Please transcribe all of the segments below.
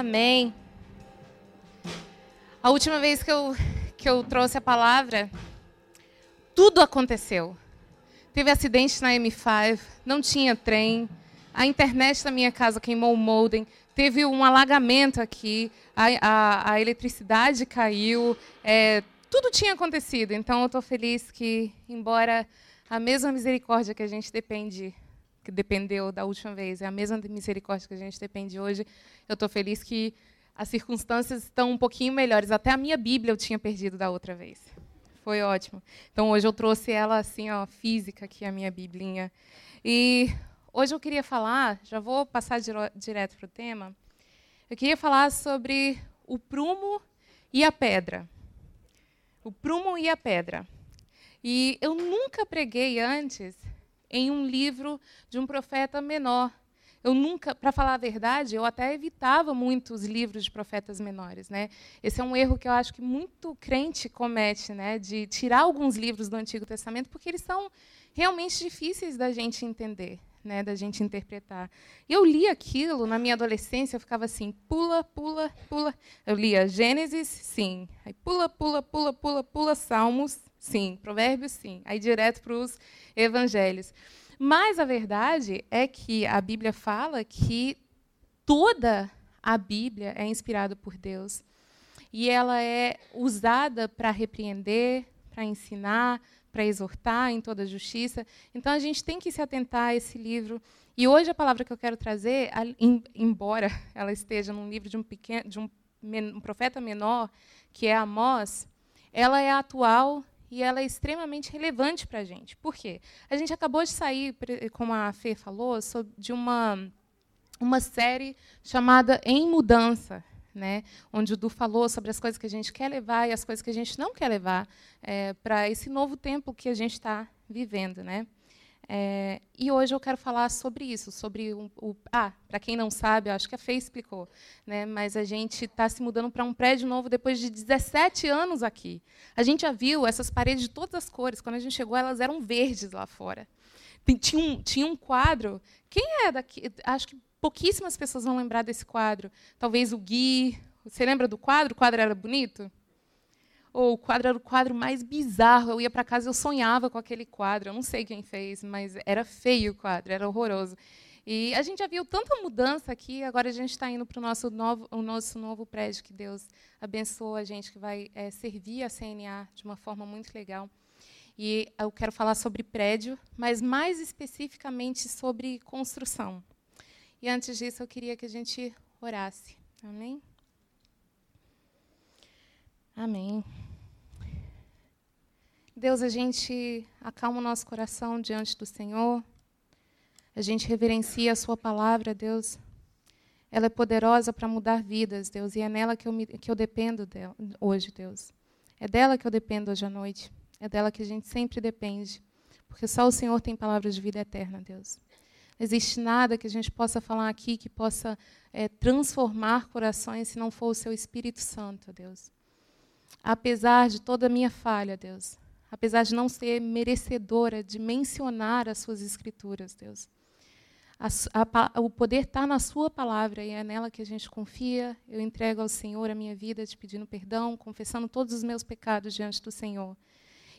Amém. A última vez que eu trouxe a palavra, tudo aconteceu. Teve acidente na M5, não tinha trem, a internet da minha casa queimou o modem, teve um alagamento aqui, a eletricidade caiu, tudo tinha acontecido. Então, eu estou feliz que, embora a mesma misericórdia que a gente dependeu da última vez, é a mesma misericórdia que a gente depende hoje, eu estou feliz que as circunstâncias estão um pouquinho melhores. Até a minha Bíblia eu tinha perdido da outra vez. Foi ótimo. Então, hoje eu trouxe ela assim, ó, física aqui, a minha biblinha. E hoje eu queria falar, já vou passar direto para o tema, eu queria falar sobre o prumo e a pedra. O prumo e a pedra. E eu nunca preguei antes em um livro de um profeta menor. Eu nunca, para falar a verdade, eu até evitava muito os livros de profetas menores, né? Esse é um erro que eu acho que muito crente comete, né? De tirar alguns livros do Antigo Testamento, porque eles são realmente difíceis da gente entender, né? Da gente interpretar. Eu li aquilo na minha adolescência, eu ficava assim, pula, pula, pula. Eu lia Gênesis, sim. Aí pula, pula, pula, pula, pula, Salmos, sim. Provérbios, sim. Aí direto para os evangelhos. Mas a verdade é que a Bíblia fala que toda a Bíblia é inspirada por Deus. E ela é usada para repreender, para ensinar, para exortar em toda a justiça. Então, a gente tem que se atentar a esse livro. E hoje a palavra que eu quero trazer, embora ela esteja num livro de um profeta menor, que é Amós, ela é atual. E ela é extremamente relevante para a gente. Por quê? A gente acabou de sair, como a Fê falou, de uma série chamada Em Mudança, né? Onde o Dudu falou sobre as coisas que a gente quer levar e as coisas que a gente não quer levar para esse novo tempo que a gente está vivendo, né? E hoje eu quero falar sobre isso, sobre para quem não sabe, eu acho que a Fê explicou, né? Mas a gente está se mudando para um prédio novo depois de 17 anos aqui. A gente já viu essas paredes de todas as cores. Quando a gente chegou, elas eram verdes lá fora. Tinha um quadro. Quem é daqui? Acho que pouquíssimas pessoas vão lembrar desse quadro. Talvez o Gui. Você lembra do quadro? O quadro era bonito? O quadro era o quadro mais bizarro. Eu ia para casa e eu sonhava com aquele quadro. Eu não sei quem fez, mas era feio o quadro, era horroroso. E a gente já viu tanta mudança aqui, agora a gente está indo para o nosso novo prédio, que Deus abençoou a gente, que vai servir a CNA de uma forma muito legal. E eu quero falar sobre prédio, mas mais especificamente sobre construção. E antes disso, eu queria que a gente orasse. Amém? Amém. Deus, a gente acalma o nosso coração diante do Senhor. A gente reverencia a sua palavra, Deus. Ela é poderosa para mudar vidas, Deus, e é nela que eu dependo dela, hoje, Deus. É dela que eu dependo hoje à noite. É dela que a gente sempre depende, porque só o Senhor tem palavras de vida eterna, Deus. Não existe nada que a gente possa falar aqui que possa transformar corações se não for o seu Espírito Santo, Deus. Apesar de toda a minha falha, Deus, apesar de não ser merecedora de mencionar as suas escrituras, Deus, o poder está na sua palavra e é nela que a gente confia. Eu entrego ao Senhor a minha vida, te pedindo perdão, confessando todos os meus pecados diante do Senhor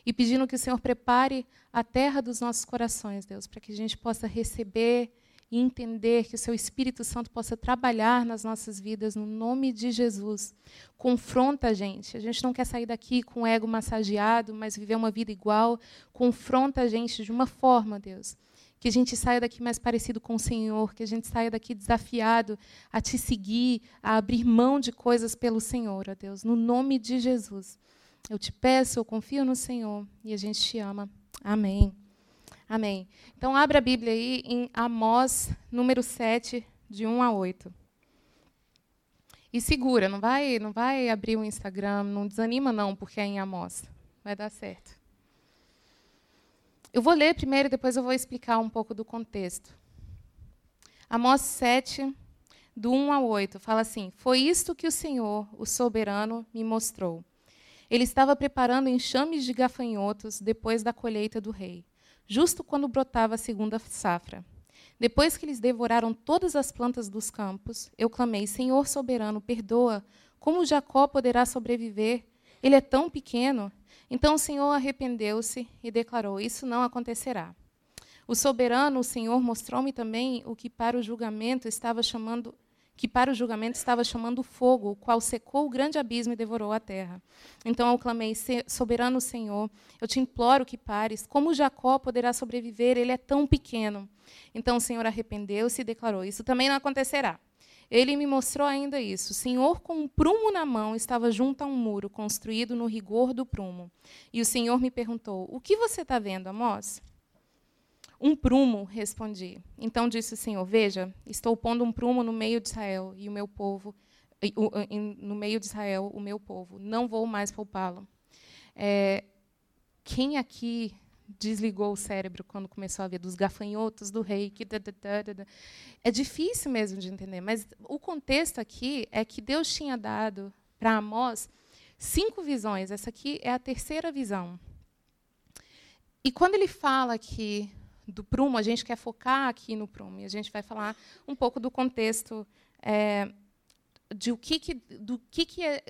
e pedindo que o Senhor prepare a terra dos nossos corações, Deus, para que a gente possa receber e entender, que o seu Espírito Santo possa trabalhar nas nossas vidas, no nome de Jesus. Confronta a gente não quer sair daqui com o ego massageado, mas viver uma vida igual. Confronta a gente de uma forma, Deus, que a gente saia daqui mais parecido com o Senhor, que a gente saia daqui desafiado a te seguir, a abrir mão de coisas pelo Senhor, ó Deus, no nome de Jesus. Eu te peço, eu confio no Senhor, e a gente te ama. Amém. Amém. Então, abra a Bíblia aí em Amós, número 7, de 1 a 8. E segura, não vai abrir o Instagram, não desanima não, porque é em Amós. Vai dar certo. Eu vou ler primeiro e depois eu vou explicar um pouco do contexto. Amós 7, do 1 a 8, fala assim: Foi isto que o Senhor, o soberano, me mostrou. Ele estava preparando enxames de gafanhotos depois da colheita do rei, justo quando brotava a segunda safra. Depois que eles devoraram todas as plantas dos campos, eu clamei, Senhor soberano, perdoa. Como Jacó poderá sobreviver? Ele é tão pequeno. Então o Senhor arrependeu-se e declarou, isso não acontecerá. O soberano, o Senhor, mostrou-me também o que para o julgamento estava chamando fogo, o qual secou o grande abismo e devorou a terra. Então eu clamei, soberano Senhor, eu te imploro que pares, como Jacó poderá sobreviver, ele é tão pequeno. Então o Senhor arrependeu-se e declarou, isso também não acontecerá. Ele me mostrou ainda isso. O Senhor, com um prumo na mão, estava junto a um muro, construído no rigor do prumo. E o Senhor me perguntou, o que você está vendo, Amós? Um prumo, respondi. Então disse o Senhor, veja, estou pondo um prumo no meio de Israel e o meu povo, não vou mais poupá-lo. Quem aqui desligou o cérebro quando começou a ver dos gafanhotos do rei? É difícil mesmo de entender, mas o contexto aqui é que Deus tinha dado para Amós 5 visões. Essa aqui é a 3ª visão. E quando ele fala que do prumo, a gente quer focar aqui no prumo, e a gente vai falar um pouco do contexto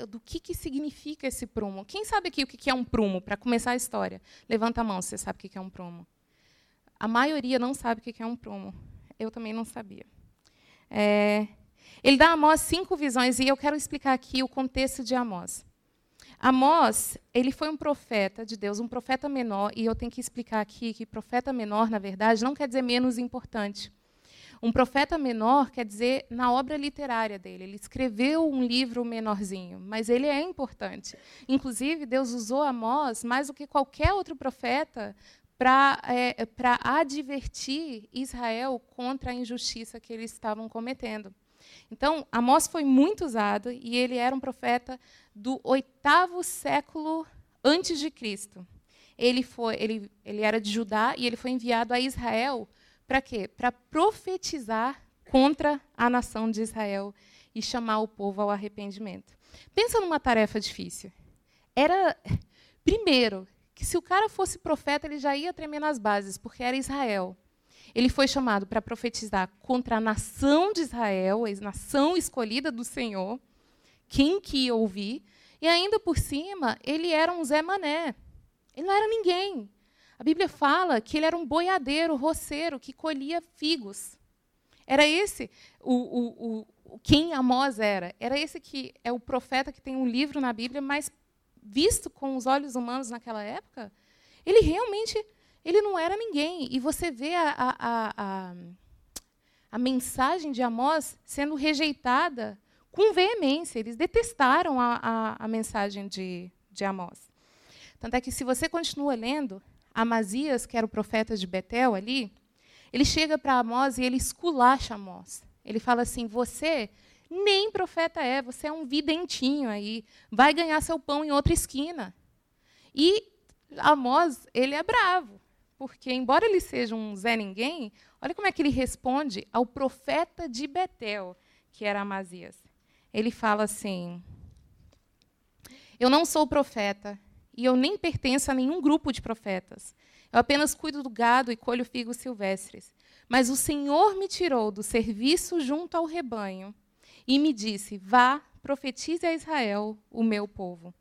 do que significa esse prumo. Quem sabe aqui o que é um prumo, para começar a história? Levanta a mão se você sabe o que é um prumo. A maioria não sabe o que é um prumo. Eu também não sabia. Ele dá a Amós 5 visões, e eu quero explicar aqui o contexto de Amós. Amós, ele foi um profeta de Deus, um profeta menor, e eu tenho que explicar aqui que profeta menor, na verdade, não quer dizer menos importante. Um profeta menor quer dizer na obra literária dele. Ele escreveu um livro menorzinho, mas ele é importante. Inclusive, Deus usou Amós mais do que qualquer outro profeta para advertir Israel contra a injustiça que eles estavam cometendo. Então, Amós foi muito usado, e ele era um profeta do 8º século antes de Cristo. Ele era de Judá, e ele foi enviado a Israel para quê? Para profetizar contra a nação de Israel e chamar o povo ao arrependimento. Pensa numa tarefa difícil. Era, primeiro, que se o cara fosse profeta, ele já ia tremer nas bases, porque era Israel. Ele foi chamado para profetizar contra a nação de Israel, a nação escolhida do Senhor, quem que ia ouvir, e ainda por cima, ele era um Zé Mané, ele não era ninguém. A Bíblia fala que ele era um boiadeiro, roceiro, que colhia figos. Era esse quem Amós era. Era esse que é o profeta que tem um livro na Bíblia, mas visto com os olhos humanos naquela época, ele realmente... Ele não era ninguém. E você vê a mensagem de Amós sendo rejeitada com veemência. Eles detestaram a mensagem de Amós. Tanto é que, se você continua lendo, Amazias, que era o profeta de Betel ali, ele chega para Amós e ele esculacha Amós. Ele fala assim, você nem profeta é, você é um videntinho aí, vai ganhar seu pão em outra esquina. E Amós, ele é bravo. Porque, embora ele seja um Zé Ninguém, olha como é que ele responde ao profeta de Betel, que era Amazias. Ele fala assim, eu não sou profeta e eu nem pertenço a nenhum grupo de profetas. Eu apenas cuido do gado e colho figos silvestres. Mas o Senhor me tirou do serviço junto ao rebanho e me disse, vá, profetize a Israel, o meu povo.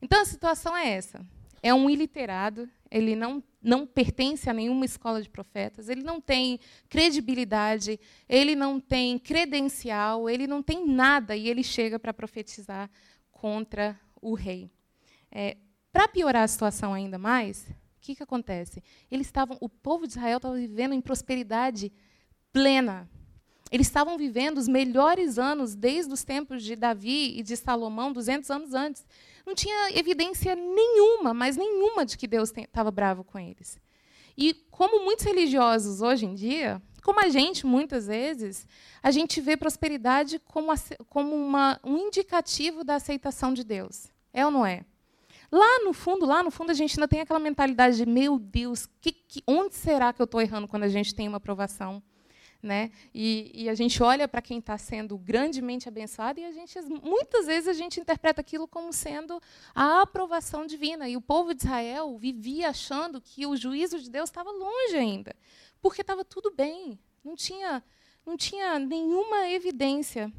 Então, a situação é essa. É um iliterado, ele não pertence a nenhuma escola de profetas, ele não tem credibilidade, ele não tem credencial, ele não tem nada, e ele chega para profetizar contra o rei. Para piorar a situação ainda mais, o que acontece? O povo de Israel estava vivendo em prosperidade plena. Eles estavam vivendo os melhores anos desde os tempos de Davi e de Salomão, 200 anos antes. Não tinha evidência nenhuma, mas nenhuma, de que Deus estava bravo com eles. E como muitos religiosos hoje em dia, como a gente, muitas vezes, a gente vê prosperidade como um indicativo da aceitação de Deus. É ou não é? Lá no fundo, a gente ainda tem aquela mentalidade de, meu Deus, onde será que eu estou errando quando a gente tem uma provação? Né? E a gente olha para quem está sendo grandemente abençoado, e muitas vezes a gente interpreta aquilo como sendo a aprovação divina. E o povo de Israel vivia achando que o juízo de Deus estava longe ainda, porque estava tudo bem. Não tinha nenhuma evidência.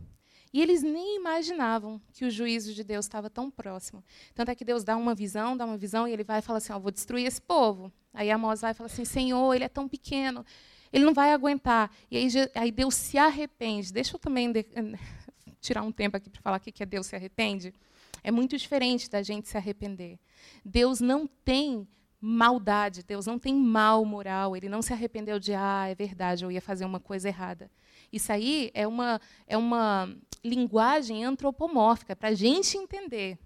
E eles nem imaginavam que o juízo de Deus estava tão próximo. Tanto é que Deus dá uma visão, e ele vai e fala assim, vou destruir esse povo. Aí Amós vai e fala assim, Senhor, ele é tão pequeno, ele não vai aguentar. E aí Deus se arrepende. Deixa eu também tirar um tempo aqui para falar o que é Deus se arrepende. É muito diferente da gente se arrepender. Deus não tem maldade, Deus não tem mal moral, ele não se arrependeu de, é verdade, eu ia fazer uma coisa errada. Isso aí é uma linguagem antropomórfica, para a gente entender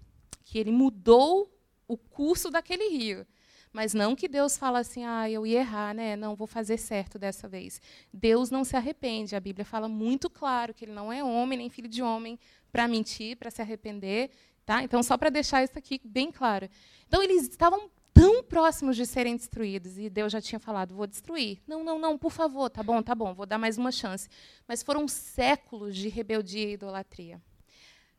que ele mudou o curso daquele rio. Mas não que Deus fala assim, eu ia errar, né? Não, vou fazer certo dessa vez. Deus não se arrepende. A Bíblia fala muito claro que ele não é homem, nem filho de homem, para mentir, para se arrepender. Tá? Então, só para deixar isso aqui bem claro. Então, eles estavam tão próximos de serem destruídos, e Deus já tinha falado, vou destruir. Não, por favor, tá bom, vou dar mais uma chance. Mas foram séculos de rebeldia e idolatria.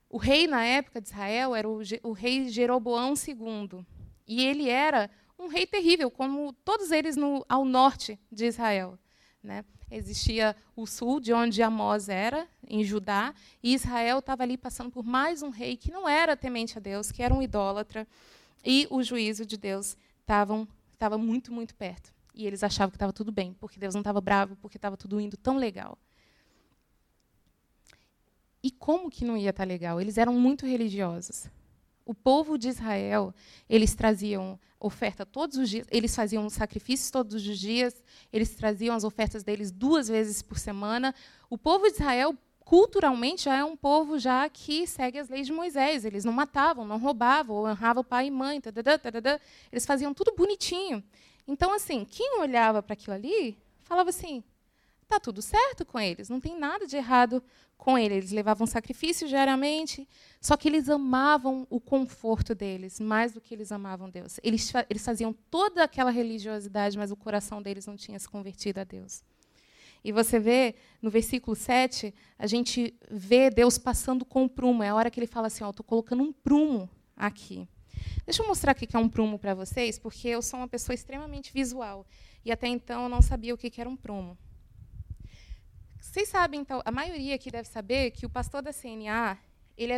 O rei, na época de Israel, era o rei Jeroboão II, e ele era um rei terrível, como todos eles ao norte de Israel. Né? Existia o sul, de onde Amós era, em Judá, e Israel estava ali passando por mais um rei que não era temente a Deus, que era um idólatra, e o juízo de Deus estava muito, muito perto. E eles achavam que estava tudo bem, porque Deus não estava bravo, porque estava tudo indo tão legal. E como que não ia estar legal? Eles eram muito religiosos. O povo de Israel, eles traziam oferta todos os dias, eles faziam sacrifícios todos os dias, eles traziam as ofertas deles 2 vezes por semana. O povo de Israel, culturalmente, já é um povo já que segue as leis de Moisés. Eles não matavam, não roubavam, honravam pai e mãe, eles faziam tudo bonitinho. Então, assim, quem olhava para aquilo ali falava assim, está tudo certo com eles, não tem nada de errado com ele. Eles levavam sacrifício diariamente, só que eles amavam o conforto deles, mais do que eles amavam Deus. Eles faziam toda aquela religiosidade, mas o coração deles não tinha se convertido a Deus. E você vê, no versículo 7, a gente vê Deus passando com o prumo. É a hora que ele fala assim, estou colocando um prumo aqui. Deixa eu mostrar o que é um prumo para vocês, porque eu sou uma pessoa extremamente visual, e até então eu não sabia o que era um prumo. Vocês sabem, então, a maioria aqui deve saber que o pastor da CNA, ele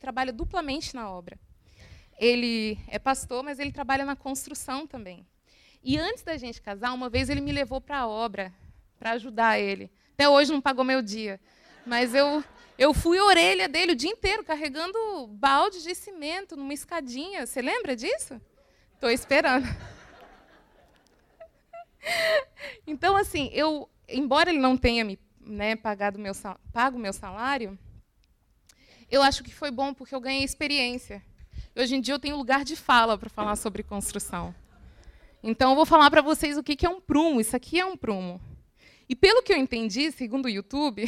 trabalha duplamente na obra. Ele é pastor, mas ele trabalha na construção também. E antes da gente casar, uma vez ele me levou para a obra, para ajudar ele. Até hoje não pagou meu dia. Mas eu fui orelha dele o dia inteiro, carregando balde de cimento numa escadinha. Você lembra disso? Estou esperando. Então, assim, embora ele não tenha me pago o meu salário, eu acho que foi bom porque eu ganhei experiência. Hoje em dia eu tenho lugar de fala para falar sobre construção. Então eu vou falar para vocês o que é um prumo. Isso aqui é um prumo. E pelo que eu entendi, segundo o YouTube,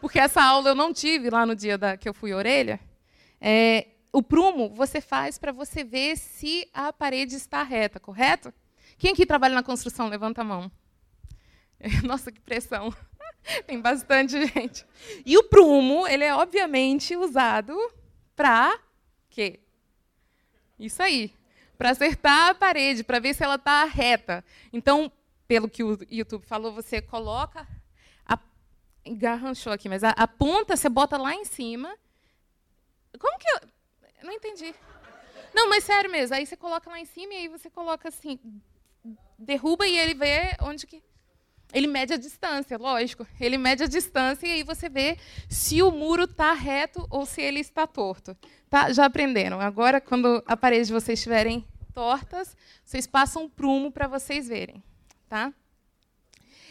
porque essa aula eu não tive lá no dia que eu fui orelha, o prumo você faz para você ver se a parede está reta, correto? Quem aqui trabalha na construção? Levanta a mão. Nossa, que pressão. Tem bastante gente. E o prumo, ele é obviamente usado para quê? Isso aí. Para acertar a parede, para ver se ela está reta. Então, pelo que o YouTube falou, você coloca... Engarranchou aqui, mas a ponta você bota lá em cima. Como que eu não entendi. Não, mas sério mesmo. Aí você coloca lá em cima e aí você coloca assim... Derruba e ele vê onde que... Ele mede a distância, lógico. Ele mede a distância e aí você vê se o muro está reto ou se ele está torto. Tá? Já aprenderam. Agora, quando a parede de vocês estiverem tortas, vocês passam um prumo para vocês verem. Tá?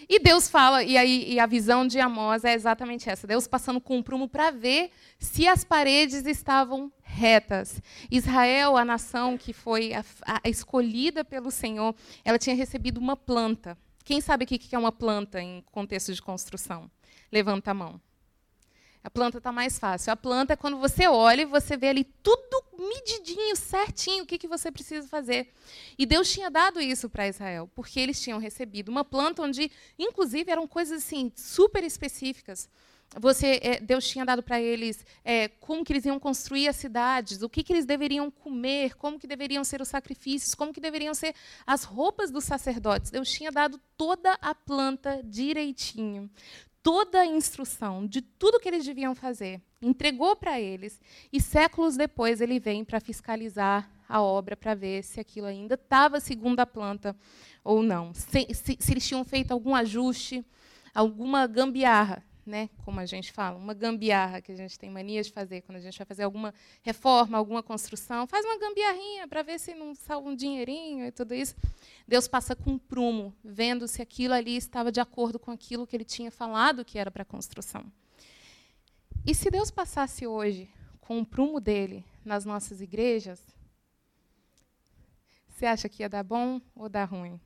E Deus fala, e a visão de Amós é exatamente essa. Deus passando com um prumo para ver se as paredes estavam retas. Israel, a nação que foi a escolhida pelo Senhor, ela tinha recebido uma planta. Quem sabe o que é uma planta em contexto de construção? Levanta a mão. A planta está mais fácil. A planta é quando você olha e você vê ali tudo medidinho, certinho, o que você precisa fazer. E Deus tinha dado isso para Israel, porque eles tinham recebido uma planta onde, inclusive, eram coisas assim, super específicas. Deus tinha dado para eles como que eles iam construir as cidades, o que eles deveriam comer, como que deveriam ser os sacrifícios, como que deveriam ser as roupas dos sacerdotes. Deus tinha dado toda a planta direitinho, toda a instrução de tudo que eles deviam fazer. Entregou para eles e, séculos depois, ele vem para fiscalizar a obra, para ver se aquilo ainda estava segundo a planta ou não, se eles tinham feito algum ajuste, alguma gambiarra, né? Como a gente fala, uma gambiarra, que a gente tem mania de fazer quando a gente vai fazer alguma reforma, alguma construção, faz uma gambiarrinha para ver se não salva um dinheirinho e tudo isso. Deus passa com um prumo, vendo se aquilo ali estava de acordo com aquilo que ele tinha falado que era para a construção. E se Deus passasse hoje com o prumo dele nas nossas igrejas, você acha que ia dar bom ou dar ruim?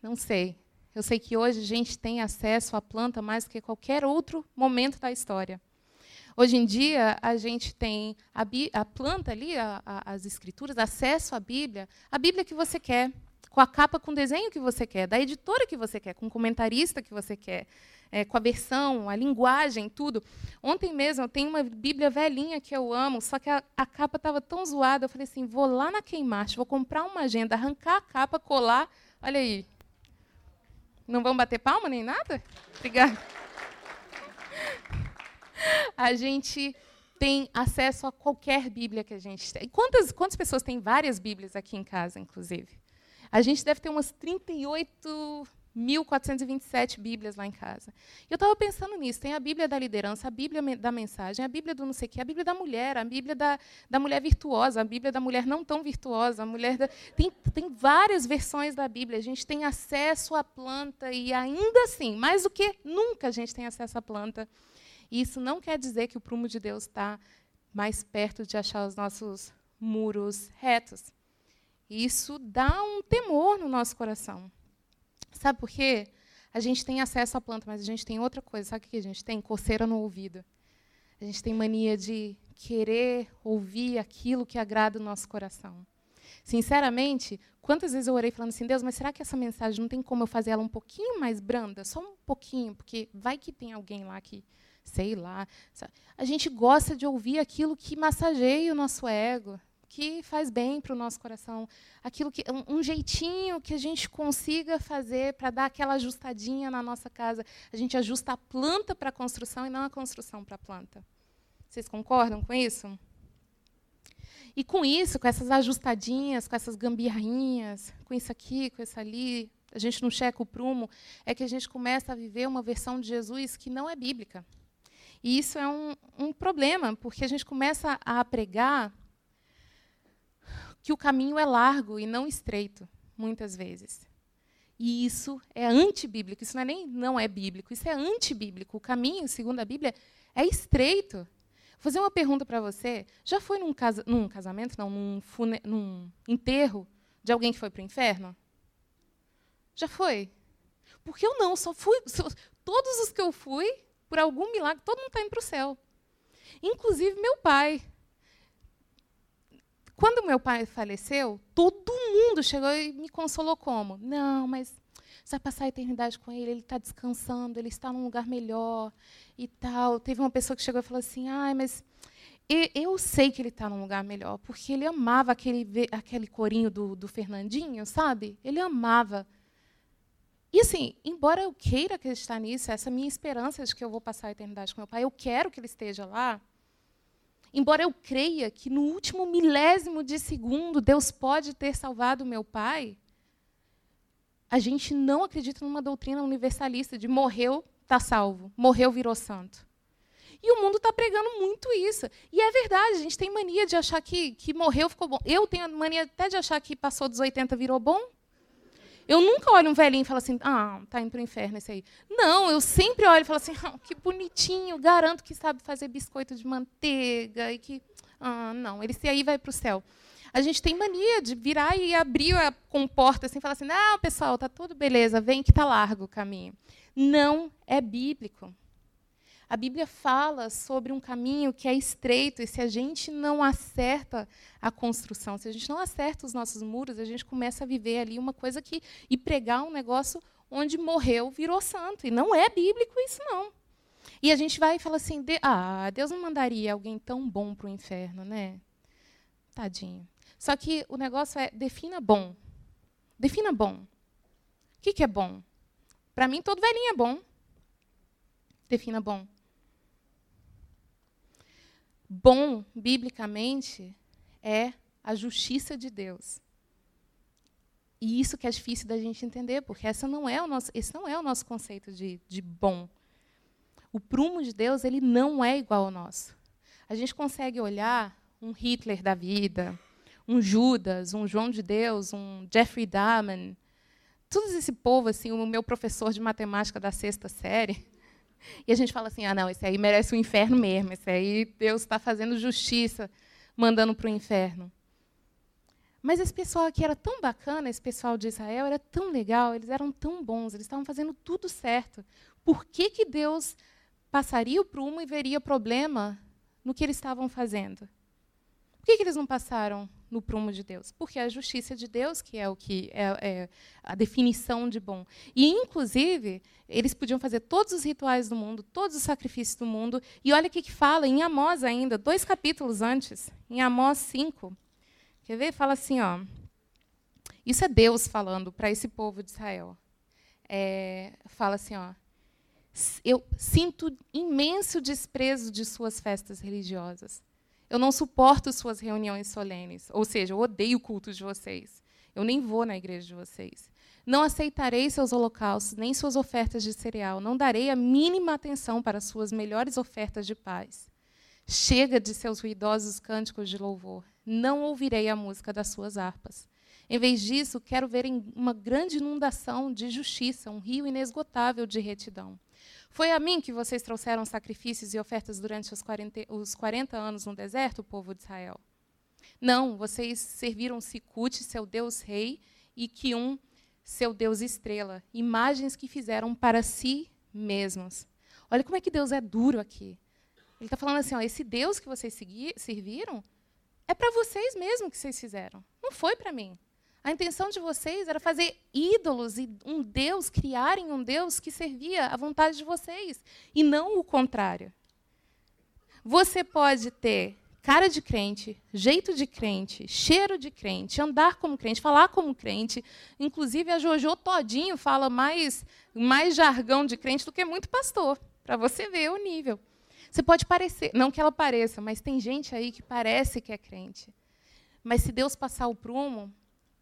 Não sei. Eu sei que hoje a gente tem acesso à planta mais do que qualquer outro momento da história. Hoje em dia, a gente tem a planta ali, as escrituras, acesso à Bíblia, a Bíblia que você quer, com a capa, com o desenho que você quer, da editora que você quer, com o comentarista que você quer, com a versão, a linguagem, tudo. Ontem mesmo, eu tenho uma Bíblia velhinha que eu amo, só que a capa estava tão zoada, eu falei assim, vou lá na Kmart, vou comprar uma agenda, arrancar a capa, colar, olha aí. Não vão bater palma nem nada? Obrigada. A gente tem acesso a qualquer Bíblia que a gente tem. Quantas pessoas têm várias Bíblias aqui em casa, inclusive? A gente deve ter umas 38.427 Bíblias lá em casa. Eu estava pensando nisso. Tem a Bíblia da liderança, a Bíblia da mensagem, a Bíblia do não sei o quê, a Bíblia da mulher, a Bíblia da mulher virtuosa, a Bíblia da mulher não tão virtuosa, a mulher da... Tem várias versões da Bíblia. A gente tem acesso à planta e, ainda assim, mais do que nunca, a gente tem acesso à planta. E isso não quer dizer que o prumo de Deus está mais perto de achar os nossos muros retos. Isso dá um temor no nosso coração. Sabe por quê? A gente tem acesso à planta, mas a gente tem outra coisa. Sabe o que a gente tem? Coceira no ouvido. A gente tem mania de querer ouvir aquilo que agrada o nosso coração. Sinceramente, quantas vezes eu orei falando assim, Deus, mas será que essa mensagem não tem como eu fazer ela um pouquinho mais branda? Só um pouquinho, porque vai que tem alguém lá que... Sei lá. A gente gosta de ouvir aquilo que massageia o nosso ego, que faz bem para o nosso coração, aquilo que um jeitinho que a gente consiga fazer para dar aquela ajustadinha na nossa casa. A gente ajusta a planta para a construção e não a construção para a planta. Vocês concordam com isso? E com isso, com essas ajustadinhas, com essas gambiarrinhas, com isso aqui, com isso ali, a gente não checa o prumo, é que a gente começa a viver uma versão de Jesus que não é bíblica. E isso é um problema, porque a gente começa a pregar que o caminho é largo e não estreito, muitas vezes. E isso é antibíblico. Isso não é nem não é bíblico, isso é antibíblico. O caminho, segundo a Bíblia, é estreito. Vou fazer uma pergunta para você. Já foi num casamento, não, num enterro de alguém que foi para o inferno? Já foi? Porque eu não, só fui... Todos os que eu fui, por algum milagre, todo mundo está indo para o céu. Inclusive meu pai. Quando meu pai faleceu, todo mundo chegou e me consolou como? Não, mas você vai passar a eternidade com ele está descansando, ele está num lugar melhor e tal. Teve uma pessoa que chegou e falou assim, ai, mas eu sei que ele está num lugar melhor, porque ele amava aquele corinho do Fernandinho, sabe? Ele amava. E, assim, embora eu queira acreditar nisso, essa minha esperança de que eu vou passar a eternidade com meu pai, eu quero que ele esteja lá. Embora eu creia que no último milésimo de segundo Deus pode ter salvado meu pai, a gente não acredita numa doutrina universalista de morreu, está salvo, morreu, virou santo. E o mundo está pregando muito isso. E é verdade, a gente tem mania de achar que morreu, ficou bom. Eu tenho mania até de achar que passou dos 80, virou bom. Eu nunca olho um velhinho e falo assim, ah, está indo para o inferno esse aí. Não, eu sempre olho e falo assim, ah, que bonitinho, garanto que sabe fazer biscoito de manteiga. E que, ah, não, esse aí vai para o céu. A gente tem mania de virar e abrir a comporta assim, e falar assim, não, pessoal, está tudo beleza, vem que está largo o caminho. Não é bíblico. A Bíblia fala sobre um caminho que é estreito, e se a gente não acerta a construção, se a gente não acerta os nossos muros, a gente começa a viver ali uma coisa e pregar um negócio onde morreu, virou santo. E não é bíblico isso, não. E a gente vai e fala assim, Deus não mandaria alguém tão bom para o inferno, né? Tadinho. Só que o negócio é, defina bom. Defina bom. O que é bom? Para mim, todo velhinho é bom. Defina bom. Bom, biblicamente, é a justiça de Deus. E isso que é difícil da gente entender, porque esse não é o nosso conceito de bom. O prumo de Deus, ele não é igual ao nosso. A gente consegue olhar um Hitler da vida, um Judas, um João de Deus, um Jeffrey Dahmer, todo esse povo, assim, o meu professor de matemática da 6ª série, e a gente fala assim, esse aí merece o inferno mesmo, esse aí Deus está fazendo justiça, mandando para o inferno. Mas esse pessoal aqui era tão bacana, esse pessoal de Israel era tão legal, eles eram tão bons, eles estavam fazendo tudo certo. Por que Deus passaria o prumo e veria problema no que eles estavam fazendo? Por que eles não passaram no prumo de Deus? Porque a justiça de Deus que é o que é a definição de bom. E, inclusive, eles podiam fazer todos os rituais do mundo, todos os sacrifícios do mundo. E olha o que fala em Amós ainda, 2 capítulos antes, em Amós 5. Quer ver? Fala assim, ó. Isso é Deus falando para esse povo de Israel. Fala assim, ó. Eu sinto imenso desprezo de suas festas religiosas. Eu não suporto suas reuniões solenes. Ou seja, eu odeio o culto de vocês. Eu nem vou na igreja de vocês. Não aceitarei seus holocaustos, nem suas ofertas de cereal. Não darei a mínima atenção para suas melhores ofertas de paz. Chega de seus ruidosos cânticos de louvor. Não ouvirei a música das suas harpas. Em vez disso, quero ver uma grande inundação de justiça, um rio inesgotável de retidão. Foi a mim que vocês trouxeram sacrifícios e ofertas durante os 40 anos no deserto, o povo de Israel? Não, vocês serviram Sicute, seu deus rei, e Kiun, seu deus estrela, imagens que fizeram para si mesmos. Olha como é que Deus é duro aqui. Ele está falando assim, ó, esse deus que vocês serviram é para vocês mesmos que vocês fizeram, não foi para mim. A intenção de vocês era fazer ídolos e um Deus, criarem um Deus que servia à vontade de vocês, e não o contrário. Você pode ter cara de crente, jeito de crente, cheiro de crente, andar como crente, falar como crente. Inclusive, a Jojo Todinho fala mais jargão de crente do que muito pastor, para você ver o nível. Você pode parecer, não que ela pareça, mas tem gente aí que parece que é crente. Mas se Deus passar o prumo,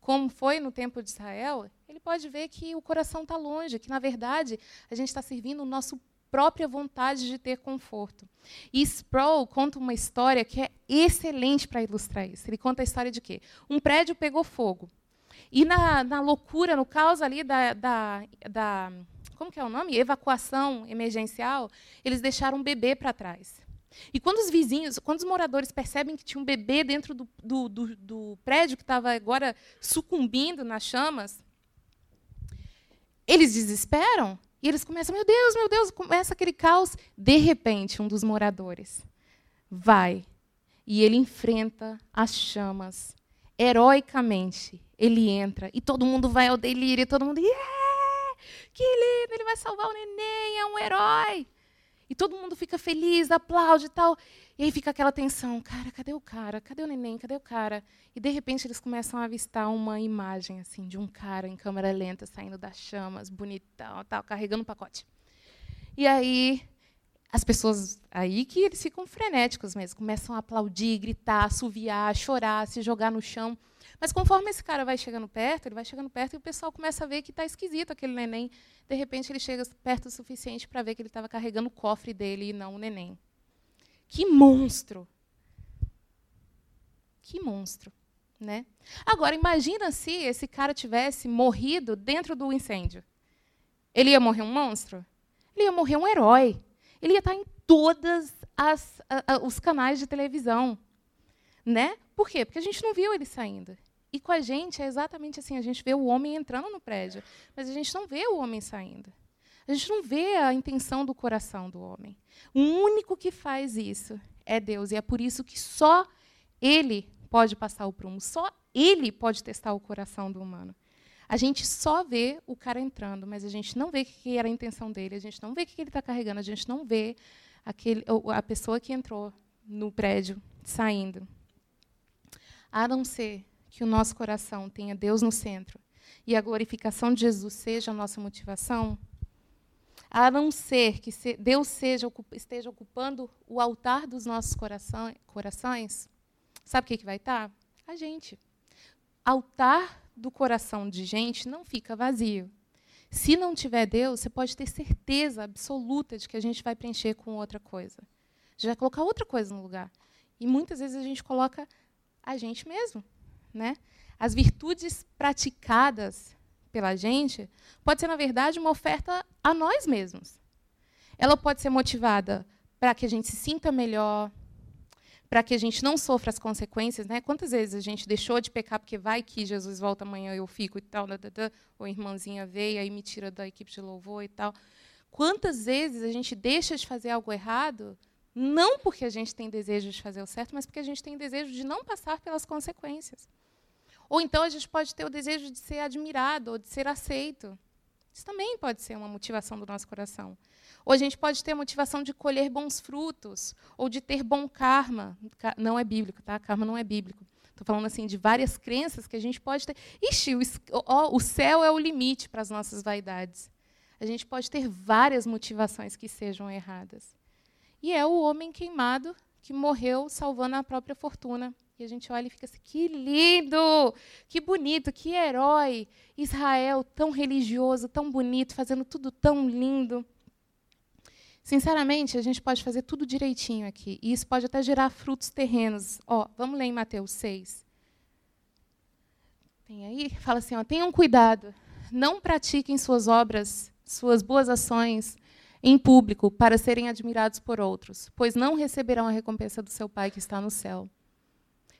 como foi no tempo de Israel, ele pode ver que o coração está longe, que, na verdade, a gente está servindo a nossa própria vontade de ter conforto. E Sproul conta uma história que é excelente para ilustrar isso. Ele conta a história de quê? Um prédio pegou fogo. E na loucura, no caos ali da como que é o nome? Evacuação emergencial, eles deixaram um bebê para trás. E quando os moradores percebem que tinha um bebê dentro do prédio que estava agora sucumbindo nas chamas, eles desesperam e eles começam, meu Deus, começa aquele caos. De repente, um dos moradores vai e ele enfrenta as chamas. Heroicamente, ele entra e todo mundo vai ao delírio, e todo mundo, que lindo, ele vai salvar o neném, é um herói. E todo mundo fica feliz, aplaude e tal. E aí fica aquela tensão, cara? Cadê o neném? Cadê o cara? E, de repente, eles começam a avistar uma imagem assim de um cara em câmera lenta, saindo das chamas, bonitão, tal, carregando um pacote. E aí as pessoas aí que eles ficam frenéticos mesmo, começam a aplaudir, gritar, assoviar, chorar, se jogar no chão. Mas conforme esse cara vai chegando perto, e o pessoal começa a ver que está esquisito aquele neném. De repente, ele chega perto o suficiente para ver que ele estava carregando o cofre dele e não o neném. Que monstro! Que monstro, né? Agora, imagina se esse cara tivesse morrido dentro do incêndio. Ele ia morrer um monstro? Ele ia morrer um herói. Ele ia estar em todos os canais de televisão, né? Por quê? Porque a gente não viu ele saindo. E com a gente é exatamente assim, a gente vê o homem entrando no prédio, mas a gente não vê o homem saindo. A gente não vê a intenção do coração do homem. O único que faz isso é Deus, e é por isso que só ele pode passar o prumo, só ele pode testar o coração do humano. A gente só vê o cara entrando, mas a gente não vê o que era a intenção dele, a gente não vê o que ele está carregando, a gente não vê a pessoa que entrou no prédio saindo. A não ser que o nosso coração tenha Deus no centro e a glorificação de Jesus seja a nossa motivação, a não ser que Deus esteja ocupando o altar dos nossos corações, sabe o que vai estar? A gente. Altar do coração de gente não fica vazio. Se não tiver Deus, você pode ter certeza absoluta de que a gente vai preencher com outra coisa. A gente vai colocar outra coisa no lugar. E muitas vezes a gente coloca a gente mesmo, né? As virtudes praticadas pela gente pode ser, na verdade, uma oferta a nós mesmos. Ela pode ser motivada para que a gente se sinta melhor, para que a gente não sofra as consequências, né? Quantas vezes a gente deixou de pecar porque vai que Jesus volta amanhã, eu fico e tal, ou a irmãzinha veio e me tira da equipe de louvor e tal. Quantas vezes a gente deixa de fazer algo errado, não porque a gente tem desejo de fazer o certo, mas porque a gente tem desejo de não passar pelas consequências. Ou então a gente pode ter o desejo de ser admirado ou de ser aceito. Isso também pode ser uma motivação do nosso coração. Ou a gente pode ter a motivação de colher bons frutos, ou de ter bom karma. Não é bíblico, tá? Karma não é bíblico. Estou falando assim de várias crenças que a gente pode ter. Ixi, o céu é o limite para as nossas vaidades. A gente pode ter várias motivações que sejam erradas. E é o homem queimado que morreu salvando a própria fortuna. E a gente olha e fica assim, que lindo, que bonito, que herói. Israel, tão religioso, tão bonito, fazendo tudo tão lindo. Sinceramente, a gente pode fazer tudo direitinho aqui. E isso pode até gerar frutos terrenos. Ó, vamos ler em Mateus 6. Tem aí? Fala assim, ó, tenham cuidado. Não pratiquem suas obras, suas boas ações em público para serem admirados por outros, pois não receberão a recompensa do seu Pai que está no céu.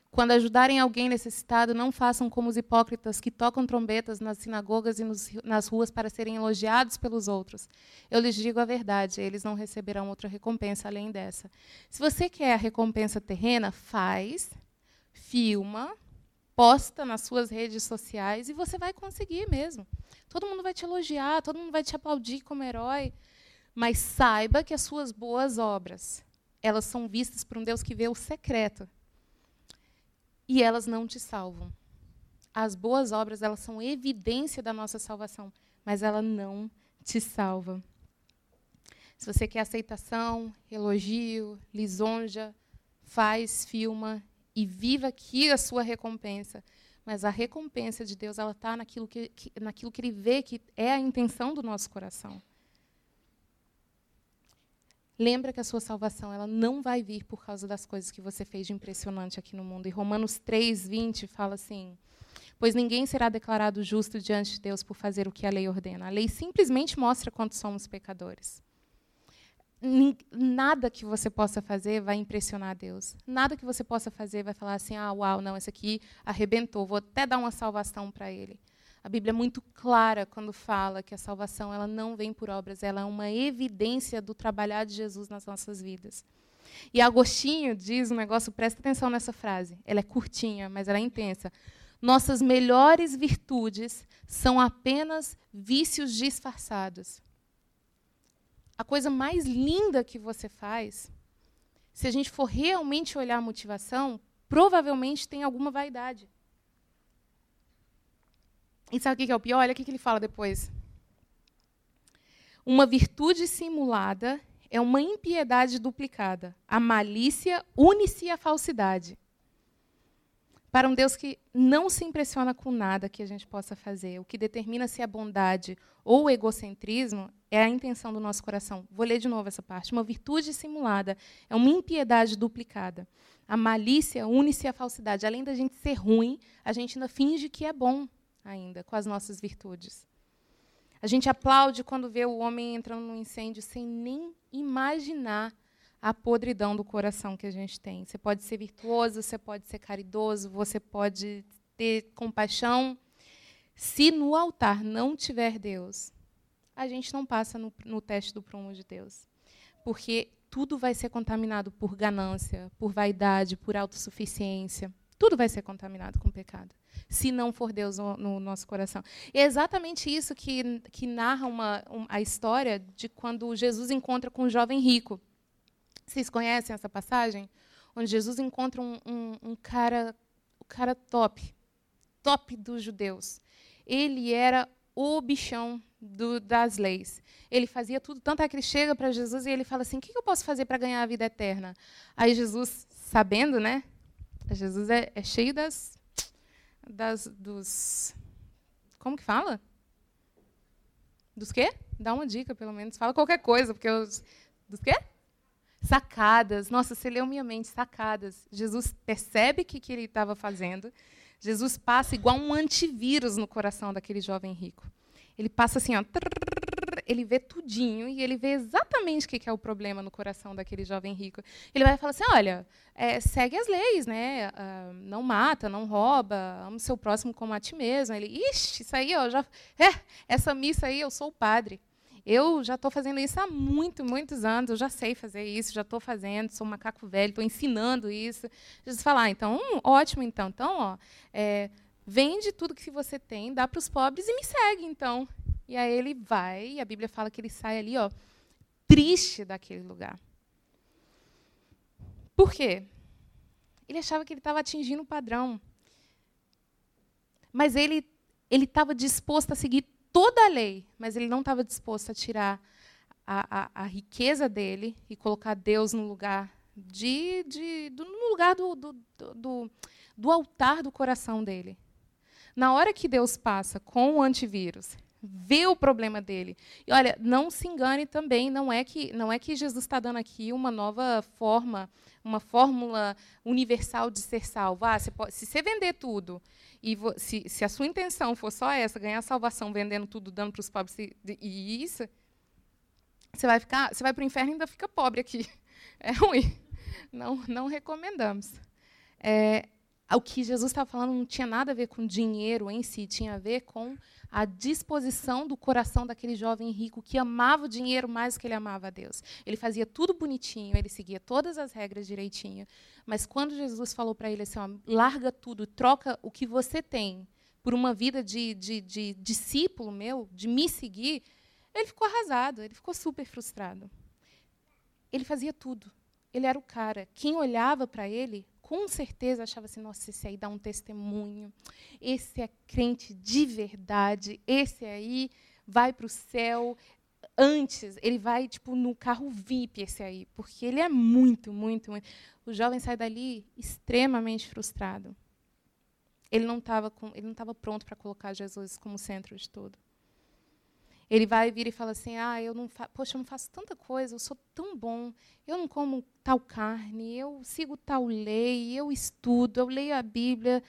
Quando ajudarem alguém necessitado, não façam como os hipócritas que tocam trombetas nas sinagogas e nas ruas para serem elogiados pelos outros. Eu lhes digo a verdade, eles não receberão outra recompensa além dessa. Se você quer a recompensa terrena, faz, filma, posta nas suas redes sociais e você vai conseguir mesmo. Todo mundo vai te elogiar, todo mundo vai te aplaudir como herói, mas saiba que as suas boas obras, elas são vistas por um Deus que vê o secreto. E elas não te salvam. As boas obras, elas são evidência da nossa salvação, mas ela não te salva. Se você quer aceitação, elogio, lisonja, faz, filma e viva aqui a sua recompensa. Mas a recompensa de Deus, ela está naquilo que Ele vê que é a intenção do nosso coração. Lembra que a sua salvação ela não vai vir por causa das coisas que você fez de impressionante aqui no mundo. E Romanos 3:20 fala assim, pois ninguém será declarado justo diante de Deus por fazer o que a lei ordena. A lei simplesmente mostra quanto somos pecadores. Nada que você possa fazer vai impressionar Deus. Nada que você possa fazer vai falar assim, ah, uau, não, esse aqui arrebentou, vou até dar uma salvação para ele. A Bíblia é muito clara quando fala que a salvação ela não vem por obras, ela é uma evidência do trabalhar de Jesus nas nossas vidas. E Agostinho diz um negócio, presta atenção nessa frase, ela é curtinha, mas ela é intensa. Nossas melhores virtudes são apenas vícios disfarçados. A coisa mais linda que você faz, se a gente for realmente olhar a motivação, provavelmente tem alguma vaidade. E sabe o que é o pior? Olha o que ele fala depois. Uma virtude simulada é uma impiedade duplicada. A malícia une-se à falsidade. Para um Deus que não se impressiona com nada que a gente possa fazer, o que determina se é bondade ou o egocentrismo é a intenção do nosso coração. Vou ler de novo essa parte. Uma virtude simulada é uma impiedade duplicada. A malícia une-se à falsidade. Além da gente ser ruim, a gente ainda finge que é bom. Ainda, com as nossas virtudes. A gente aplaude quando vê o homem entrando num incêndio sem nem imaginar a podridão do coração que a gente tem. Você pode ser virtuoso, você pode ser caridoso, você pode ter compaixão. Se no altar não tiver Deus, a gente não passa no teste do prumo de Deus. Porque tudo vai ser contaminado por ganância, por vaidade, por autossuficiência. Tudo vai ser contaminado com pecado. se não for Deus no nosso coração. E é exatamente isso que narra a história de quando Jesus encontra com um jovem rico. Vocês conhecem essa passagem? Onde Jesus encontra um cara top dos judeus. Ele era o bichão das leis. Ele fazia tudo, tanto é que ele chega para Jesus e ele fala assim, o que eu posso fazer para ganhar a vida eterna? Aí Jesus, sabendo, né? Jesus é cheio dos... Como que fala? Dos quê? Dá uma dica, pelo menos. Fala qualquer coisa, porque dos quê? Sacadas. Nossa, você leu minha mente, sacadas. Jesus percebe o que ele estava fazendo. Jesus passa igual um antivírus no coração daquele jovem rico. Ele passa assim, ó, ele vê tudinho e ele vê exatamente o que é o problema no coração daquele jovem rico. Ele vai falar assim, olha, segue as leis, né? Não mata, não rouba, ama o seu próximo como a ti mesmo. Ele, ixi, isso aí, ó, essa missa aí, eu sou o padre. Eu já estou fazendo isso há muitos anos, eu já sei fazer isso, já estou fazendo, sou um macaco velho, estou ensinando isso. Jesus fala, então, ótimo, então ó, vende tudo que você tem, dá para os pobres e me segue, então. E aí ele vai, e a Bíblia fala que ele sai ali, ó, triste daquele lugar. Por quê? Ele achava que ele estava atingindo o padrão. Mas ele estava disposto a seguir toda a lei, mas ele não estava disposto a tirar a riqueza dele e colocar Deus no lugar do altar do coração dele. Na hora que Deus passa com o antivírus, vê o problema dele. E olha, não se engane também, não é que Jesus está dando aqui uma nova forma, uma fórmula universal de ser salvo. Se você vender tudo, e se a sua intenção for só essa, ganhar salvação vendendo tudo, dando para os pobres, e isso, você vai para o inferno e ainda fica pobre aqui. É ruim. Não recomendamos. O que Jesus estava falando não tinha nada a ver com dinheiro em si, tinha a ver com a disposição do coração daquele jovem rico que amava o dinheiro mais do que ele amava a Deus. Ele fazia tudo bonitinho, ele seguia todas as regras direitinho, mas quando Jesus falou para ele assim, ó, larga tudo, troca o que você tem por uma vida de discípulo meu, de me seguir, ele ficou arrasado, ele ficou super frustrado. Ele fazia tudo, ele era o cara. Quem olhava para ele, com certeza achava assim, nossa, esse aí dá um testemunho, esse é crente de verdade, esse aí vai para o céu antes, ele vai tipo no carro VIP esse aí, porque ele é muito. O jovem sai dali extremamente frustrado. Ele não estava pronto para colocar Jesus como centro de tudo. Ele vai vir e fala assim, eu não faço tanta coisa, eu sou tão bom, eu não como tal carne, eu sigo tal lei, eu estudo, eu leio a Bíblia.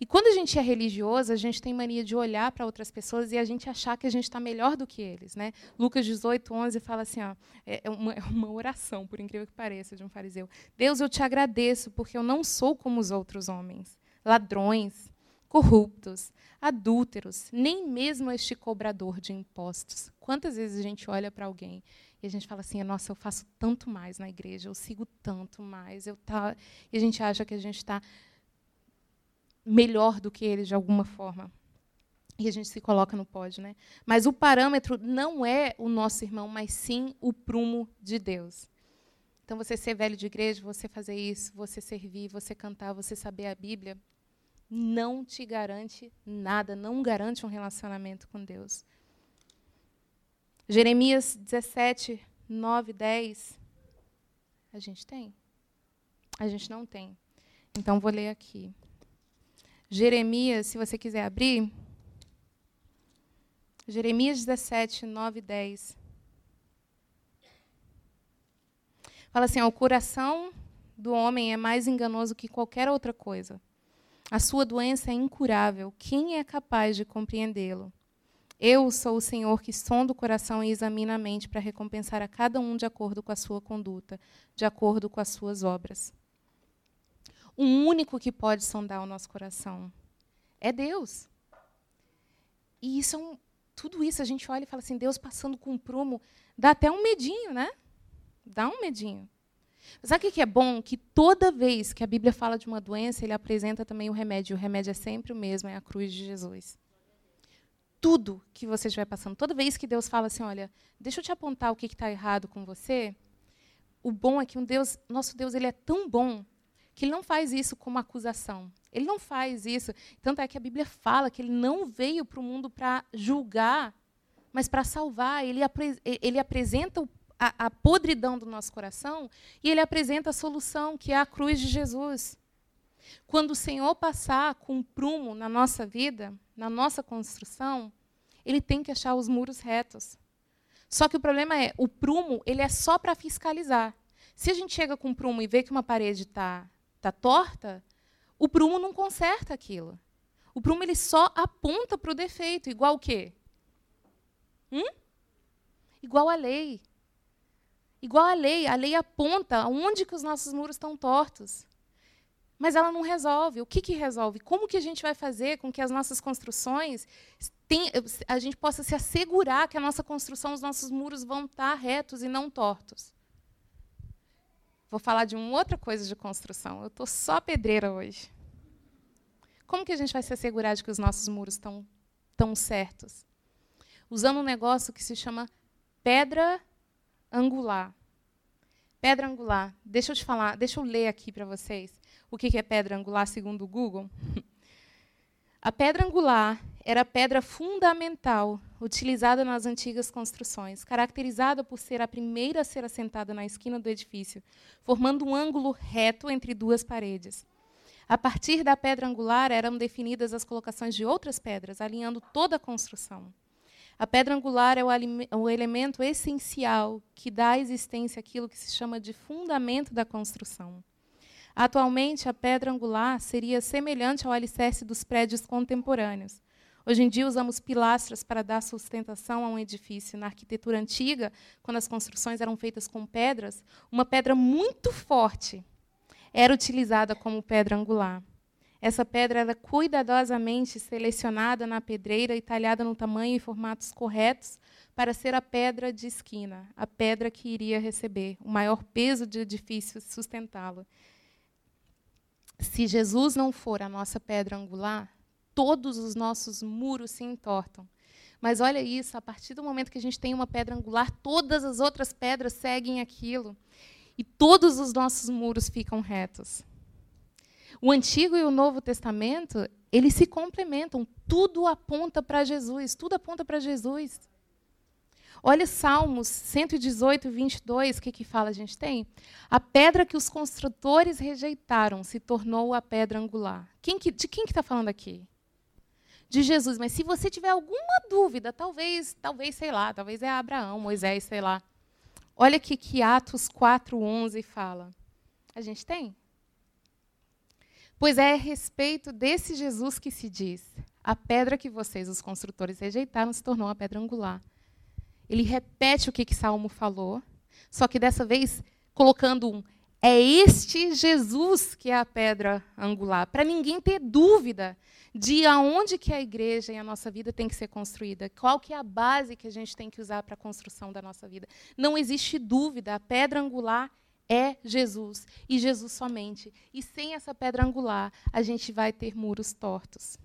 E quando a gente é religioso, a gente tem mania de olhar para outras pessoas e a gente achar que a gente está melhor do que eles, né? Lucas 18:11 fala assim, ó, é uma oração, por incrível que pareça, de um fariseu. Deus, eu te agradeço, porque eu não sou como os outros homens, ladrões, corruptos, adúlteros, nem mesmo este cobrador de impostos. Quantas vezes a gente olha para alguém e a gente fala assim, nossa, eu faço tanto mais na igreja, eu sigo tanto mais, e a gente acha que a gente está melhor do que ele de alguma forma. E a gente se coloca no pódio, né? Mas o parâmetro não é o nosso irmão, mas sim o prumo de Deus. Então, você ser velho de igreja, você fazer isso, você servir, você cantar, você saber a Bíblia, não te garante nada, não garante um relacionamento com Deus. Jeremias 17:9-10. A gente tem? A gente não tem. Então, vou ler aqui. Jeremias, se você quiser abrir. Jeremias 17:9-10. Fala assim, ó, o coração do homem é mais enganoso que qualquer outra coisa. A sua doença é incurável. Quem é capaz de compreendê-lo? Eu sou o Senhor que sonda o coração e examina a mente para recompensar a cada um de acordo com a sua conduta, de acordo com as suas obras. O único que pode sondar o nosso coração é Deus. E isso tudo isso a gente olha e fala assim, Deus passando com um prumo, dá até um medinho, né? Dá um medinho. Mas sabe o que é bom? Que toda vez que a Bíblia fala de uma doença, ele apresenta também o remédio. O remédio é sempre o mesmo, é a cruz de Jesus. Tudo que você estiver passando, toda vez que Deus fala assim, olha, deixa eu te apontar o que está errado com você, o bom é que um Deus, nosso Deus, ele é tão bom que ele não faz isso como acusação. Ele não faz isso. Tanto é que a Bíblia fala que ele não veio para o mundo para julgar, mas para salvar. Ele apresenta a podridão do nosso coração e ele apresenta a solução, que é a cruz de Jesus. Quando o Senhor passar com um prumo na nossa vida, na nossa construção, ele tem que achar os muros retos. Só que o problema é, o prumo ele é só para fiscalizar. Se a gente chega com um prumo e vê que uma parede está torta, o prumo não conserta aquilo. O prumo ele só aponta para o defeito, igual o quê? Igual a lei. Igual a lei. A lei aponta onde que os nossos muros estão tortos. Mas ela não resolve. O que resolve? Como que a gente vai fazer com que as nossas construções, a gente possa se assegurar que a nossa construção, os nossos muros vão estar retos e não tortos? Vou falar de uma outra coisa de construção. Eu estou só pedreira hoje. Como que a gente vai se assegurar de que os nossos muros estão tão certos? Usando um negócio que se chama pedra angular. Pedra angular. Deixa eu te falar, deixa eu ler aqui para vocês. O que é pedra angular, segundo o Google? A pedra angular era a pedra fundamental utilizada nas antigas construções, caracterizada por ser a primeira a ser assentada na esquina do edifício, formando um ângulo reto entre duas paredes. A partir da pedra angular eram definidas as colocações de outras pedras, alinhando toda a construção. A pedra angular é o elemento essencial que dá à existência aquilo que se chama de fundamento da construção. Atualmente, a pedra angular seria semelhante ao alicerce dos prédios contemporâneos. Hoje em dia, usamos pilastras para dar sustentação a um edifício. Na arquitetura antiga, quando as construções eram feitas com pedras, uma pedra muito forte era utilizada como pedra angular. Essa pedra era cuidadosamente selecionada na pedreira e talhada no tamanho e formatos corretos para ser a pedra de esquina, a pedra que iria receber o maior peso de edifício sustentá-lo. Se Jesus não for a nossa pedra angular, todos os nossos muros se entortam. Mas olha isso, a partir do momento que a gente tem uma pedra angular, todas as outras pedras seguem aquilo e todos os nossos muros ficam retos. O Antigo e o Novo Testamento, eles se complementam, tudo aponta para Jesus, tudo aponta para Jesus. Olha Salmos 118, 22, o que fala a gente tem? A pedra que os construtores rejeitaram se tornou a pedra angular. De quem que está falando aqui? De Jesus. Mas se você tiver alguma dúvida, talvez, sei lá, talvez é Abraão, Moisés, sei lá. Olha aqui que Atos 4, 11 fala. A gente tem? Pois é a respeito desse Jesus que se diz, a pedra que vocês, os construtores, rejeitaram se tornou a pedra angular. Ele repete o que Salmo falou, só que dessa vez colocando é este Jesus que é a pedra angular, para ninguém ter dúvida de aonde que a igreja e a nossa vida tem que ser construída, qual que é a base que a gente tem que usar para a construção da nossa vida. Não existe dúvida, a pedra angular é Jesus, e Jesus somente. E sem essa pedra angular, a gente vai ter muros tortos.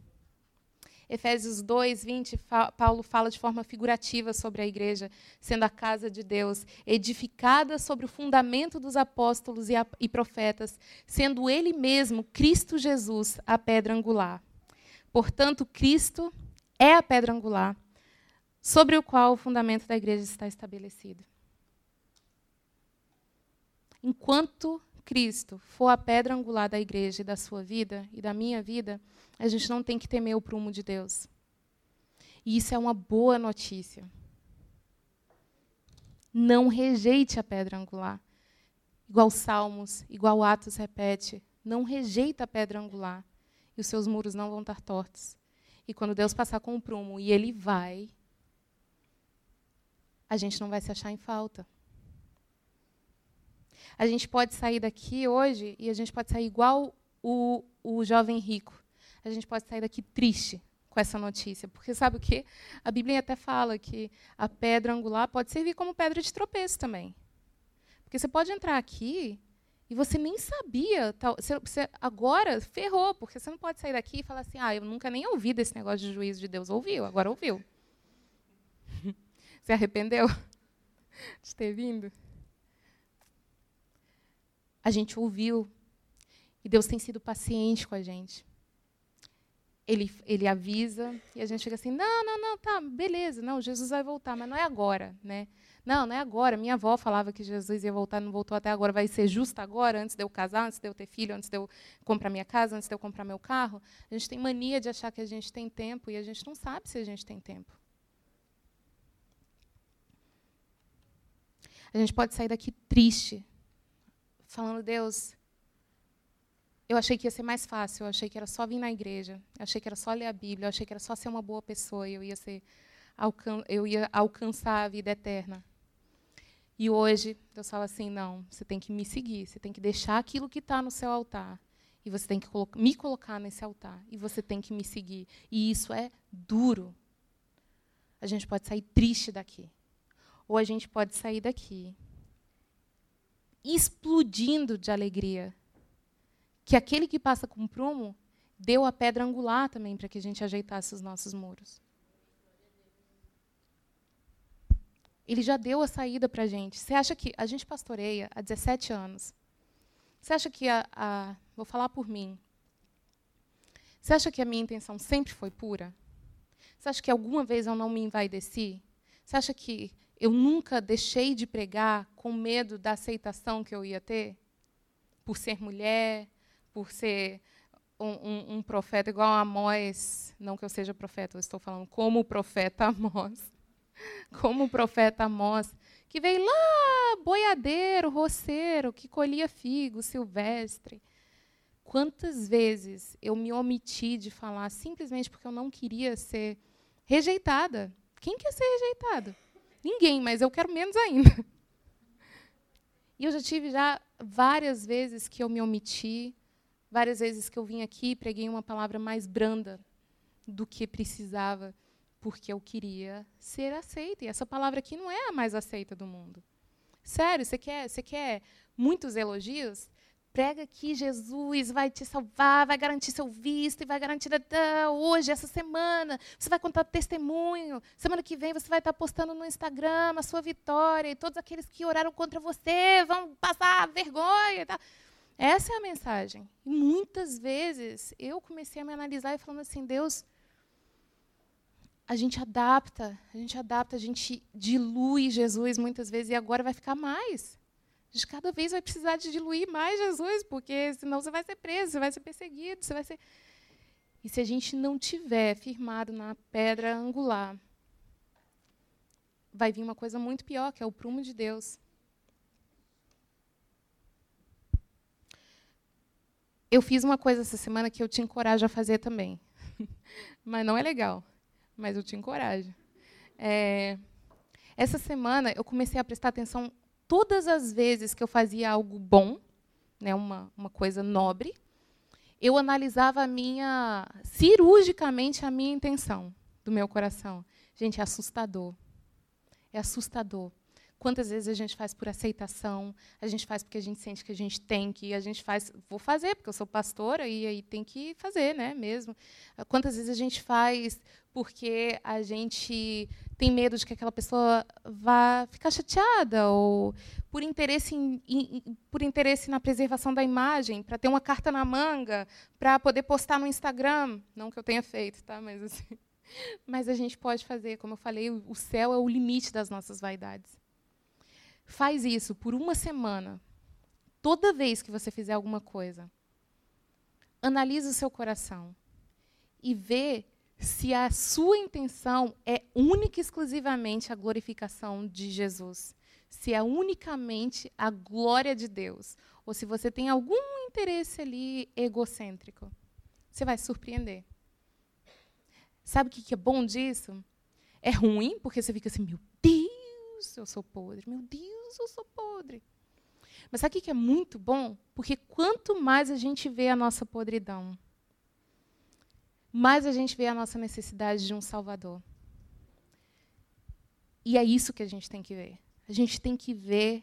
Efésios 2, 20, Paulo fala de forma figurativa sobre a igreja, sendo a casa de Deus, edificada sobre o fundamento dos apóstolos e profetas, sendo ele mesmo, Cristo Jesus, a pedra angular. Portanto, Cristo é a pedra angular, sobre o qual o fundamento da igreja está estabelecido. Enquanto Cristo for a pedra angular da igreja e da sua vida e da minha vida, a gente não tem que temer o prumo de Deus. E isso é uma boa notícia. Não rejeite a pedra angular. Igual Salmos, igual Atos repete, não rejeita a pedra angular e os seus muros não vão estar tortos. E quando Deus passar com o prumo e ele vai, a gente não vai se achar em falta. A gente pode sair daqui hoje e a gente pode sair igual o jovem rico. A gente pode sair daqui triste com essa notícia, porque sabe o quê? A Bíblia até fala que a pedra angular pode servir como pedra de tropeço também. Porque você pode entrar aqui E você nem sabia. Você agora ferrou, porque você não pode sair daqui e falar assim, ah, eu nunca nem ouvi desse negócio de juízo de Deus. Ouviu, agora ouviu. Se arrependeu de ter vindo? A gente ouviu. E Deus tem sido paciente com a gente. Ele avisa e a gente fica assim, não, tá, beleza, não, Jesus vai voltar, mas não é agora, né? Não é agora. Minha avó falava que Jesus ia voltar, não voltou até agora. Vai ser justo agora, antes de eu casar, antes de eu ter filho, antes de eu comprar minha casa, antes de eu comprar meu carro? A gente tem mania de achar que a gente tem tempo e a gente não sabe se a gente tem tempo. A gente pode sair daqui triste, falando, Deus, eu achei que ia ser mais fácil, eu achei que era só vir na igreja, eu achei que era só ler a Bíblia, eu achei que era só ser uma boa pessoa e eu ia alcançar a vida eterna. E hoje, Deus fala assim, não, você tem que me seguir, você tem que deixar aquilo que está no seu altar e você tem que me colocar nesse altar e você tem que me seguir. E isso é duro. A gente pode sair triste daqui. Ou a gente pode sair daqui explodindo de alegria, que aquele que passa com prumo deu a pedra angular também para que a gente ajeitasse os nossos muros. Ele já deu a saída para a gente. Você acha que... A gente pastoreia há 17 anos. Você acha que Vou falar por mim. Você acha que a minha intenção sempre foi pura? Você acha que alguma vez eu não me envaideci? Você acha que eu nunca deixei de pregar com medo da aceitação que eu ia ter? Por ser mulher... por ser um profeta igual a Amós, não que eu seja profeta, eu estou falando como o profeta Amós, que veio lá, boiadeiro, roceiro, que colhia figo, silvestre. Quantas vezes eu me omiti de falar simplesmente porque eu não queria ser rejeitada? Quem quer ser rejeitado? Ninguém, mas eu quero menos ainda. E eu já tive várias vezes que eu me omiti. Várias vezes que eu vim aqui e preguei uma palavra mais branda do que precisava, porque eu queria ser aceita. E essa palavra aqui não é a mais aceita do mundo. Sério, você quer muitos elogios? Prega que Jesus vai te salvar, vai garantir seu visto, e vai garantir hoje, essa semana. Você vai contar testemunho. Semana que vem você vai estar postando no Instagram a sua vitória, e todos aqueles que oraram contra você vão passar vergonha e tal. Essa é a mensagem. E muitas vezes eu comecei a me analisar e falando assim, Deus, a gente adapta, a gente dilui Jesus muitas vezes e agora vai ficar mais. A gente cada vez vai precisar de diluir mais Jesus, porque senão você vai ser preso, você vai ser perseguido, você vai ser... E se a gente não tiver firmado na pedra angular, vai vir uma coisa muito pior, que é o prumo de Deus. Eu fiz uma coisa essa semana que eu te encorajo a fazer também. Mas não é legal, mas eu te encorajo. Essa semana, eu comecei a prestar atenção todas as vezes que eu fazia algo bom, né, uma coisa nobre, eu analisava cirurgicamente a minha intenção do meu coração. Gente, é assustador. É assustador. Quantas vezes a gente faz por aceitação, a gente faz porque a gente sente que a gente tem que, a gente faz, vou fazer, porque eu sou pastora e aí tem que fazer, né, mesmo. Quantas vezes a gente faz porque a gente tem medo de que aquela pessoa vá ficar chateada, ou por interesse, por interesse na preservação da imagem, para ter uma carta na manga, para poder postar no Instagram. Não que eu tenha feito, tá? Mas, assim, mas a gente pode fazer. Como eu falei, o céu é o limite das nossas vaidades. Faz isso por uma semana. Toda vez que você fizer alguma coisa, analise o seu coração e vê se a sua intenção é única e exclusivamente a glorificação de Jesus, se é unicamente a glória de Deus, ou se você tem algum interesse ali egocêntrico. Você vai se surpreender. Sabe o que é bom disso? É ruim, porque você fica assim, meu Deus, eu sou podre. Meu Deus, eu sou podre. Mas sabe o que é muito bom? Porque quanto mais a gente vê a nossa podridão, mais a gente vê a nossa necessidade de um Salvador. E é isso que a gente tem que ver. A gente tem que ver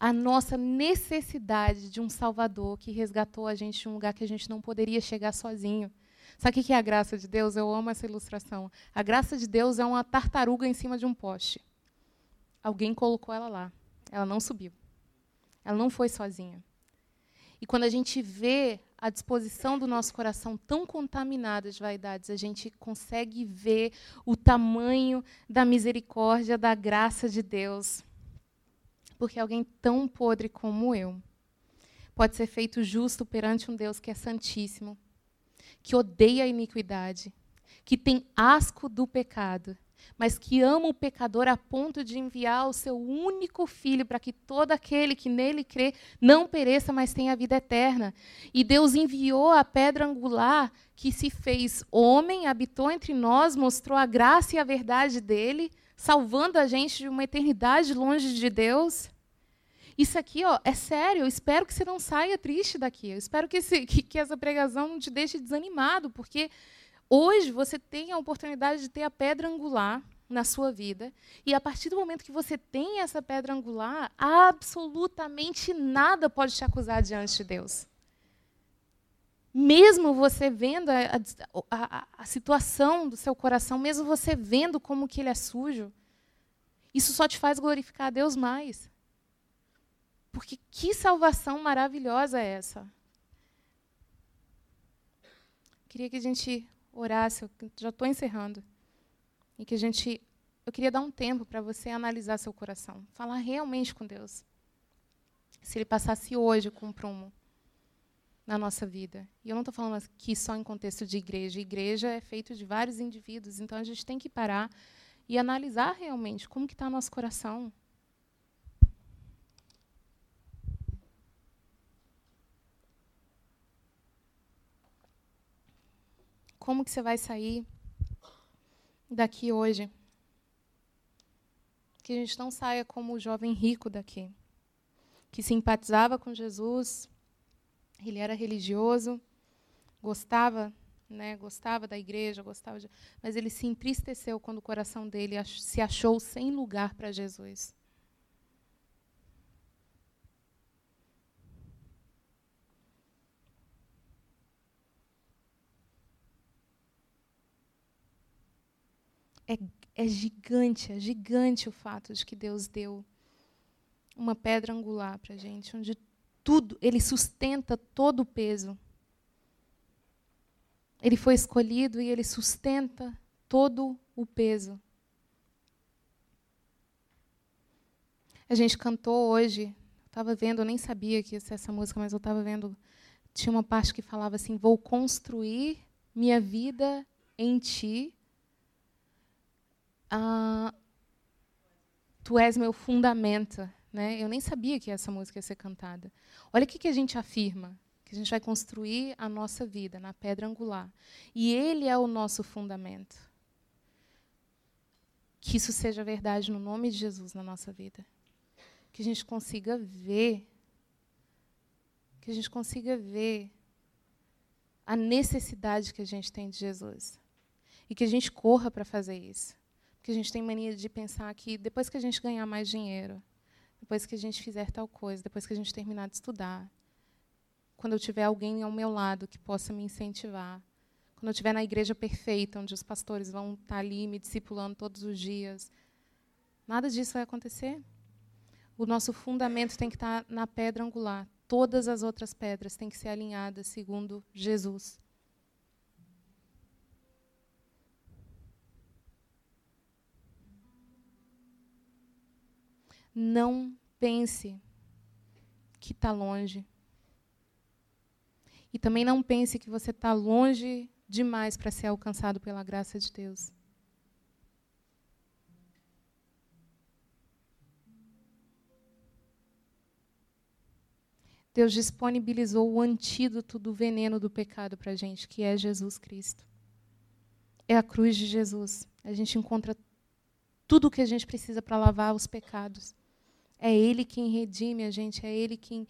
a nossa necessidade de um Salvador que resgatou a gente de um lugar que a gente não poderia chegar sozinho. Sabe o que é a graça de Deus? Eu amo essa ilustração. A graça de Deus é uma tartaruga em cima de um poste. Alguém colocou ela lá. Ela não subiu. Ela não foi sozinha. E quando a gente vê a disposição do nosso coração tão contaminada de vaidades, a gente consegue ver o tamanho da misericórdia, da graça de Deus. Porque alguém tão podre como eu pode ser feito justo perante um Deus que é santíssimo, que odeia a iniquidade, que tem asco do pecado, mas que ama o pecador a ponto de enviar o seu único filho para que todo aquele que nele crê não pereça, mas tenha a vida eterna. E Deus enviou a pedra angular que se fez homem, habitou entre nós, mostrou a graça e a verdade dele, salvando a gente de uma eternidade longe de Deus. Isso aqui, ó, é sério, eu espero que você não saia triste daqui, eu espero que essa pregação não te deixe desanimado, porque hoje você tem a oportunidade de ter a pedra angular na sua vida, e a partir do momento que você tem essa pedra angular, absolutamente nada pode te acusar diante de Deus. Mesmo você vendo a situação do seu coração, mesmo você vendo como que ele é sujo, isso só te faz glorificar a Deus mais. Porque que salvação maravilhosa é essa? Queria que a gente orasse, eu já estou encerrando, e que eu queria dar um tempo para você analisar seu coração, falar realmente com Deus. Se ele passasse hoje com um prumo na nossa vida, e eu não estou falando aqui só em contexto de igreja, igreja é feito de vários indivíduos, então a gente tem que parar e analisar realmente como que está o nosso coração. Como que você vai sair daqui hoje? Que a gente não saia como o jovem rico daqui, que simpatizava com Jesus, ele era religioso, gostava da igreja, mas ele se entristeceu quando o coração dele se achou sem lugar para Jesus. É gigante o fato de que Deus deu uma pedra angular para a gente, onde tudo, ele sustenta todo o peso. Ele foi escolhido e ele sustenta todo o peso. A gente cantou hoje, estava vendo, eu nem sabia que ia ser essa música, mas eu estava vendo, tinha uma parte que falava assim, vou construir minha vida em ti, tu és meu fundamento. Né? Eu nem sabia que essa música ia ser cantada. Olha o que a gente afirma, que a gente vai construir a nossa vida na pedra angular. E ele é o nosso fundamento. Que isso seja verdade no nome de Jesus na nossa vida. Que a gente consiga ver, a necessidade que a gente tem de Jesus. E que a gente corra para fazer isso. Porque a gente tem mania de pensar que, depois que a gente ganhar mais dinheiro, depois que a gente fizer tal coisa, depois que a gente terminar de estudar, quando eu tiver alguém ao meu lado que possa me incentivar, quando eu estiver na igreja perfeita, onde os pastores vão estar ali me discipulando todos os dias, nada disso vai acontecer. O nosso fundamento tem que estar na pedra angular. Todas as outras pedras têm que ser alinhadas segundo Jesus. Não pense que está longe. E também não pense que você está longe demais para ser alcançado pela graça de Deus. Deus disponibilizou o antídoto do veneno do pecado para a gente, que é Jesus Cristo. É a cruz de Jesus. A gente encontra tudo o que a gente precisa para lavar os pecados. É ele quem redime a gente, é ele quem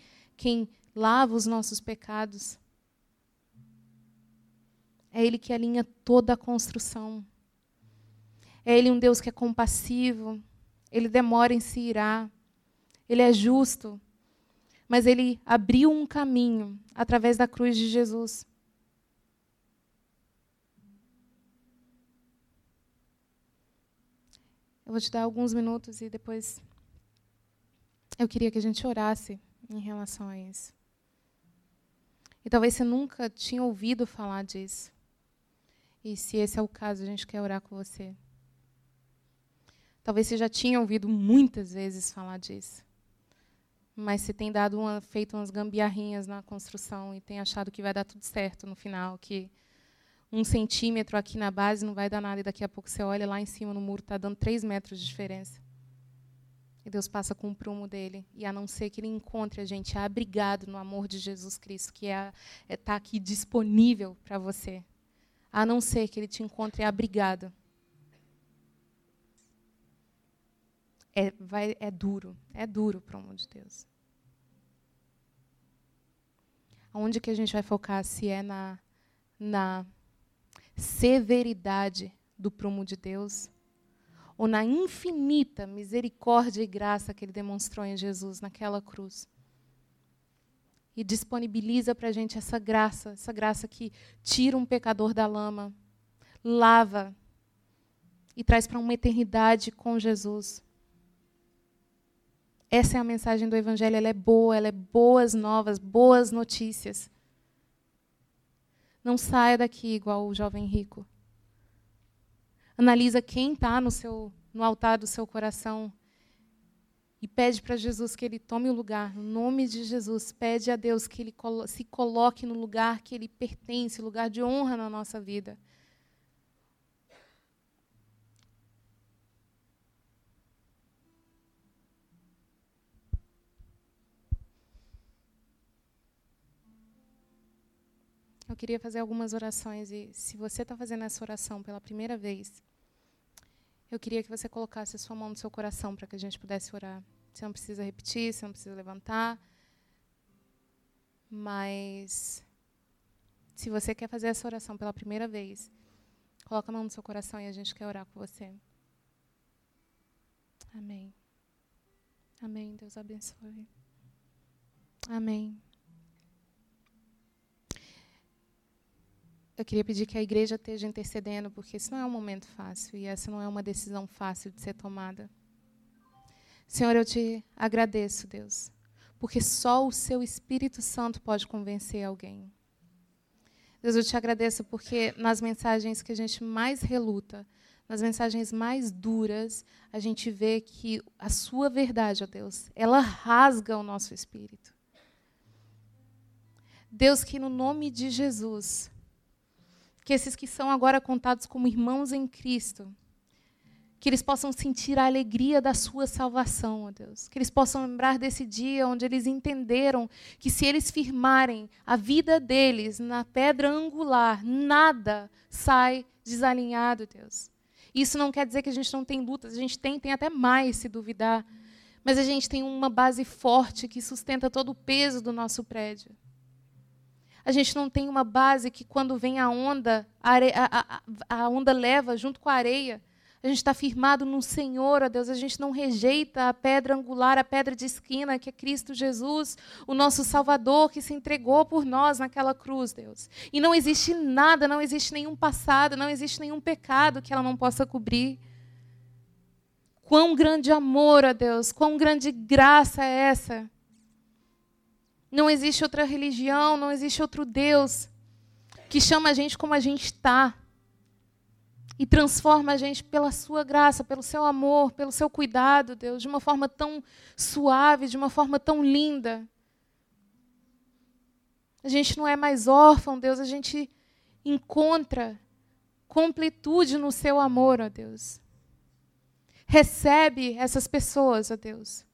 lava os nossos pecados. É ele que alinha toda a construção. É ele um Deus que é compassivo, ele demora em se irar, Ele é justo, mas ele abriu um caminho através da cruz de Jesus. Eu vou te dar alguns minutos e depois eu queria que a gente orasse em relação a isso. E talvez você nunca tinha ouvido falar disso. E se esse é o caso, a gente quer orar com você. Talvez você já tinha ouvido muitas vezes falar disso. Mas você tem feito umas gambiarrinhas na construção e tem achado que vai dar tudo certo no final, que 1 centímetro aqui na base não vai dar nada, e daqui a pouco você olha lá em cima no muro, está dando 3 metros de diferença. E Deus passa com o prumo dele. E a não ser que ele encontre a gente abrigado no amor de Jesus Cristo, que está aqui disponível para você. A não ser que ele te encontre abrigado. É duro o prumo de Deus. Onde que a gente vai focar? Se é na severidade do prumo de Deus, ou na infinita misericórdia e graça que ele demonstrou em Jesus naquela cruz. E disponibiliza para a gente essa graça que tira um pecador da lama, lava e traz para uma eternidade com Jesus. Essa é a mensagem do Evangelho, ela é boa, ela é boas novas, boas notícias. Não saia daqui igual o jovem rico. Analisa quem está no altar do seu coração e pede para Jesus que ele tome o lugar. No nome de Jesus, pede a Deus que ele se coloque no lugar que ele pertence, lugar de honra na nossa vida. Eu queria fazer algumas orações, e se você está fazendo essa oração pela primeira vez, eu queria que você colocasse a sua mão no seu coração para que a gente pudesse orar. Você não precisa repetir, você não precisa levantar, mas se você quer fazer essa oração pela primeira vez, coloca a mão no seu coração e a gente quer orar com você. Amém. Amém, Deus abençoe. Amém. Eu queria pedir que a igreja esteja intercedendo, porque esse não é um momento fácil e essa não é uma decisão fácil de ser tomada. Senhor, eu te agradeço, Deus, porque só o seu Espírito Santo pode convencer alguém. Deus, eu te agradeço porque nas mensagens que a gente mais reluta, nas mensagens mais duras, a gente vê que a sua verdade, ó Deus, ela rasga o nosso espírito. Deus, que no nome de Jesus... que esses que são agora contados como irmãos em Cristo, que eles possam sentir a alegria da sua salvação, ó Deus. Que eles possam lembrar desse dia onde eles entenderam que se eles firmarem a vida deles na pedra angular, nada sai desalinhado, Deus. Isso não quer dizer que a gente não tem lutas, a gente tem até mais, se duvidar. Mas a gente tem uma base forte que sustenta todo o peso do nosso prédio. A gente não tem uma base que, quando vem a onda, a onda leva junto com a areia. A gente está firmado no Senhor, ó Deus. A gente não rejeita a pedra angular, a pedra de esquina, que é Cristo Jesus, o nosso Salvador, que se entregou por nós naquela cruz, Deus. E não existe nada, não existe nenhum passado, não existe nenhum pecado que ela não possa cobrir. Quão grande amor, ó Deus, quão grande graça é essa. Não existe outra religião, não existe outro Deus que chama a gente como a gente está e transforma a gente pela sua graça, pelo seu amor, pelo seu cuidado, Deus, de uma forma tão suave, de uma forma tão linda. A gente não é mais órfão, Deus, a gente encontra completude no seu amor, ó Deus. Recebe essas pessoas, ó Deus.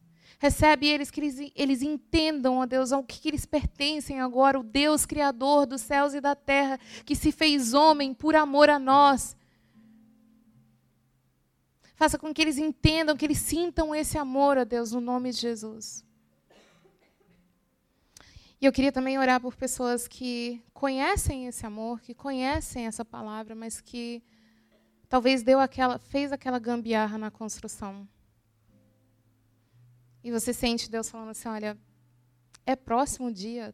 Recebe eles, que eles entendam, ó Deus, ao que eles pertencem agora, o Deus Criador dos céus e da terra, que se fez homem por amor a nós. Faça com que eles entendam, que eles sintam esse amor, ó Deus, no nome de Jesus. E eu queria também orar por pessoas que conhecem esse amor, que conhecem essa palavra, mas que talvez fez aquela gambiarra na construção. E você sente Deus falando assim, olha, é próximo dia,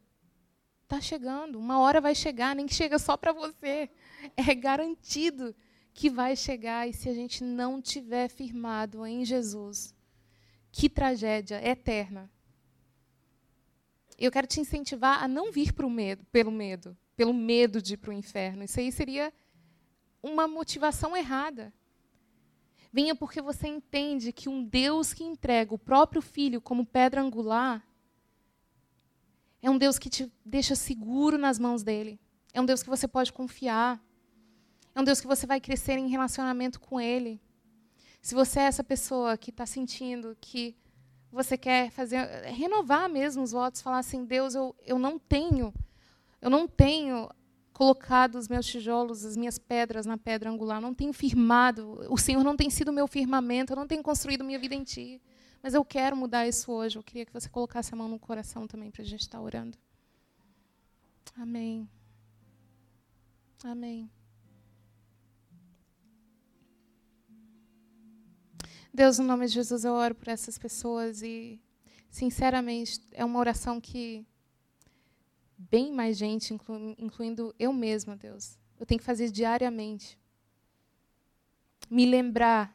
está chegando, uma hora vai chegar, nem que chega só para você. É garantido que vai chegar, e se a gente não tiver firmado em Jesus, que tragédia eterna. Eu quero te incentivar a não vir pro medo, pelo medo de ir para o inferno. Isso aí seria uma motivação errada. Venha porque você entende que um Deus que entrega o próprio Filho como pedra angular é um Deus que te deixa seguro nas mãos dele. É um Deus que você pode confiar. É um Deus que você vai crescer em relacionamento com ele. Se você é essa pessoa que está sentindo que você quer renovar mesmo os votos, falar assim, Deus, eu não tenho colocado os meus tijolos, as minhas pedras na pedra angular, não tenho firmado, o Senhor não tem sido o meu firmamento, eu não tenho construído minha vida em ti, mas eu quero mudar isso hoje. Eu queria que você colocasse a mão no coração também para a gente estar orando. Amém. Amém. Deus, no nome de Jesus, eu oro por essas pessoas e, sinceramente, é uma oração que bem mais gente, incluindo eu mesma, Deus, eu tenho que fazer diariamente. Me lembrar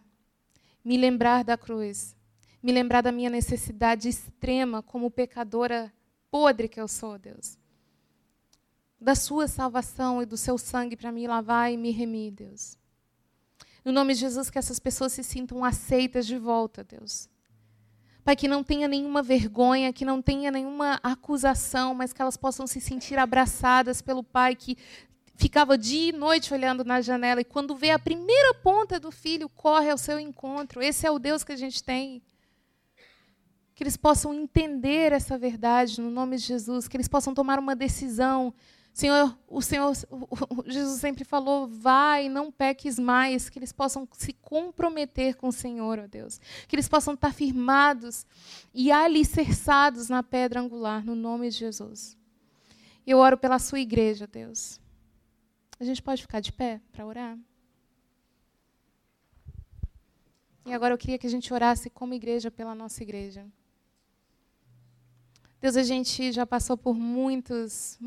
da cruz, me lembrar da minha necessidade extrema como pecadora podre que eu sou, Deus. Da sua salvação e do seu sangue para me lavar e me remir, Deus. No nome de Jesus, que essas pessoas se sintam aceitas de volta, Deus. Pai, que não tenha nenhuma vergonha, que não tenha nenhuma acusação, mas que elas possam se sentir abraçadas pelo Pai que ficava dia e noite olhando na janela e quando vê a primeira ponta do filho, corre ao seu encontro. Esse é o Deus que a gente tem. Que eles possam entender essa verdade no nome de Jesus, que eles possam tomar uma decisão. Jesus sempre falou, vai, não peques mais, que eles possam se comprometer com o Senhor, ó Deus. Que eles possam estar firmados e alicerçados na pedra angular, no nome de Jesus. Eu oro pela sua igreja, Deus. A gente pode ficar de pé para orar? E agora eu queria que a gente orasse como igreja pela nossa igreja. Deus, a gente já passou por muitas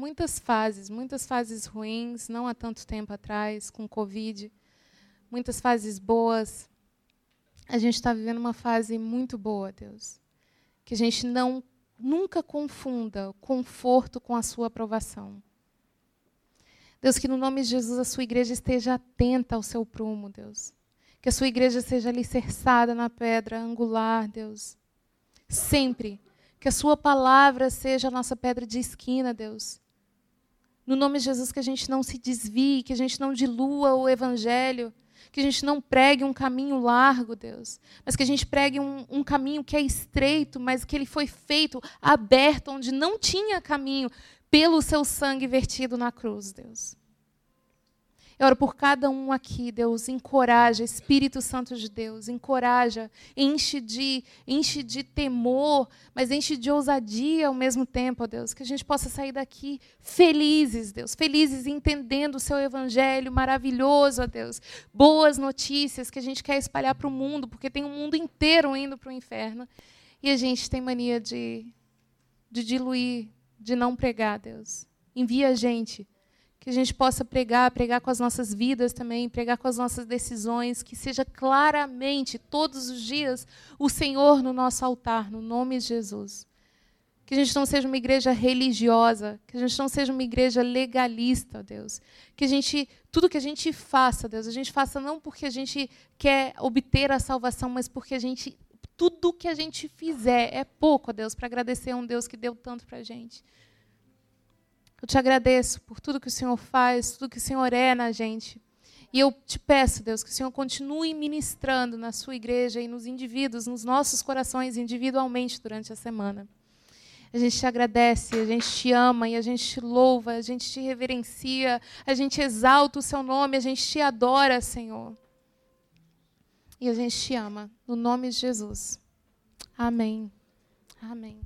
fases ruins, não há tanto tempo atrás, com Covid, muitas fases boas. A gente está vivendo uma fase muito boa, Deus, que a gente nunca confunda o conforto com a sua aprovação. Deus, que no nome de Jesus a sua igreja esteja atenta ao seu prumo, Deus, que a sua igreja seja alicerçada na pedra angular, Deus, sempre. Que a sua palavra seja a nossa pedra de esquina, Deus. No nome de Jesus, que a gente não se desvie, que a gente não dilua o evangelho, que a gente não pregue um caminho largo, Deus, mas que a gente pregue um caminho que é estreito, mas que ele foi feito, aberto, onde não tinha caminho, pelo seu sangue vertido na cruz, Deus. Eu oro por cada um aqui, Deus, encoraja, Espírito Santo de Deus, encoraja, enche de temor, mas enche de ousadia ao mesmo tempo, ó Deus, que a gente possa sair daqui felizes, Deus, felizes entendendo o seu evangelho maravilhoso, ó Deus, boas notícias que a gente quer espalhar para o mundo, porque tem um mundo inteiro indo para o inferno, e a gente tem mania de diluir, de não pregar, Deus. Envia a gente. Que a gente possa pregar com as nossas vidas também, pregar com as nossas decisões, que seja claramente, todos os dias, o Senhor no nosso altar, no nome de Jesus. Que a gente não seja uma igreja religiosa, que a gente não seja uma igreja legalista, Deus. Que a gente, tudo que a gente faça, Deus, a gente faça não porque a gente quer obter a salvação, mas porque tudo que a gente fizer é pouco, Deus, para agradecer a um Deus que deu tanto para a gente. Eu te agradeço por tudo que o Senhor faz, tudo que o Senhor é na gente. E eu te peço, Deus, que o Senhor continue ministrando na sua igreja e nos indivíduos, nos nossos corações individualmente durante a semana. A gente te agradece, a gente te ama e a gente te louva, a gente te reverencia, a gente exalta o seu nome, a gente te adora, Senhor. E a gente te ama, no nome de Jesus. Amém. Amém.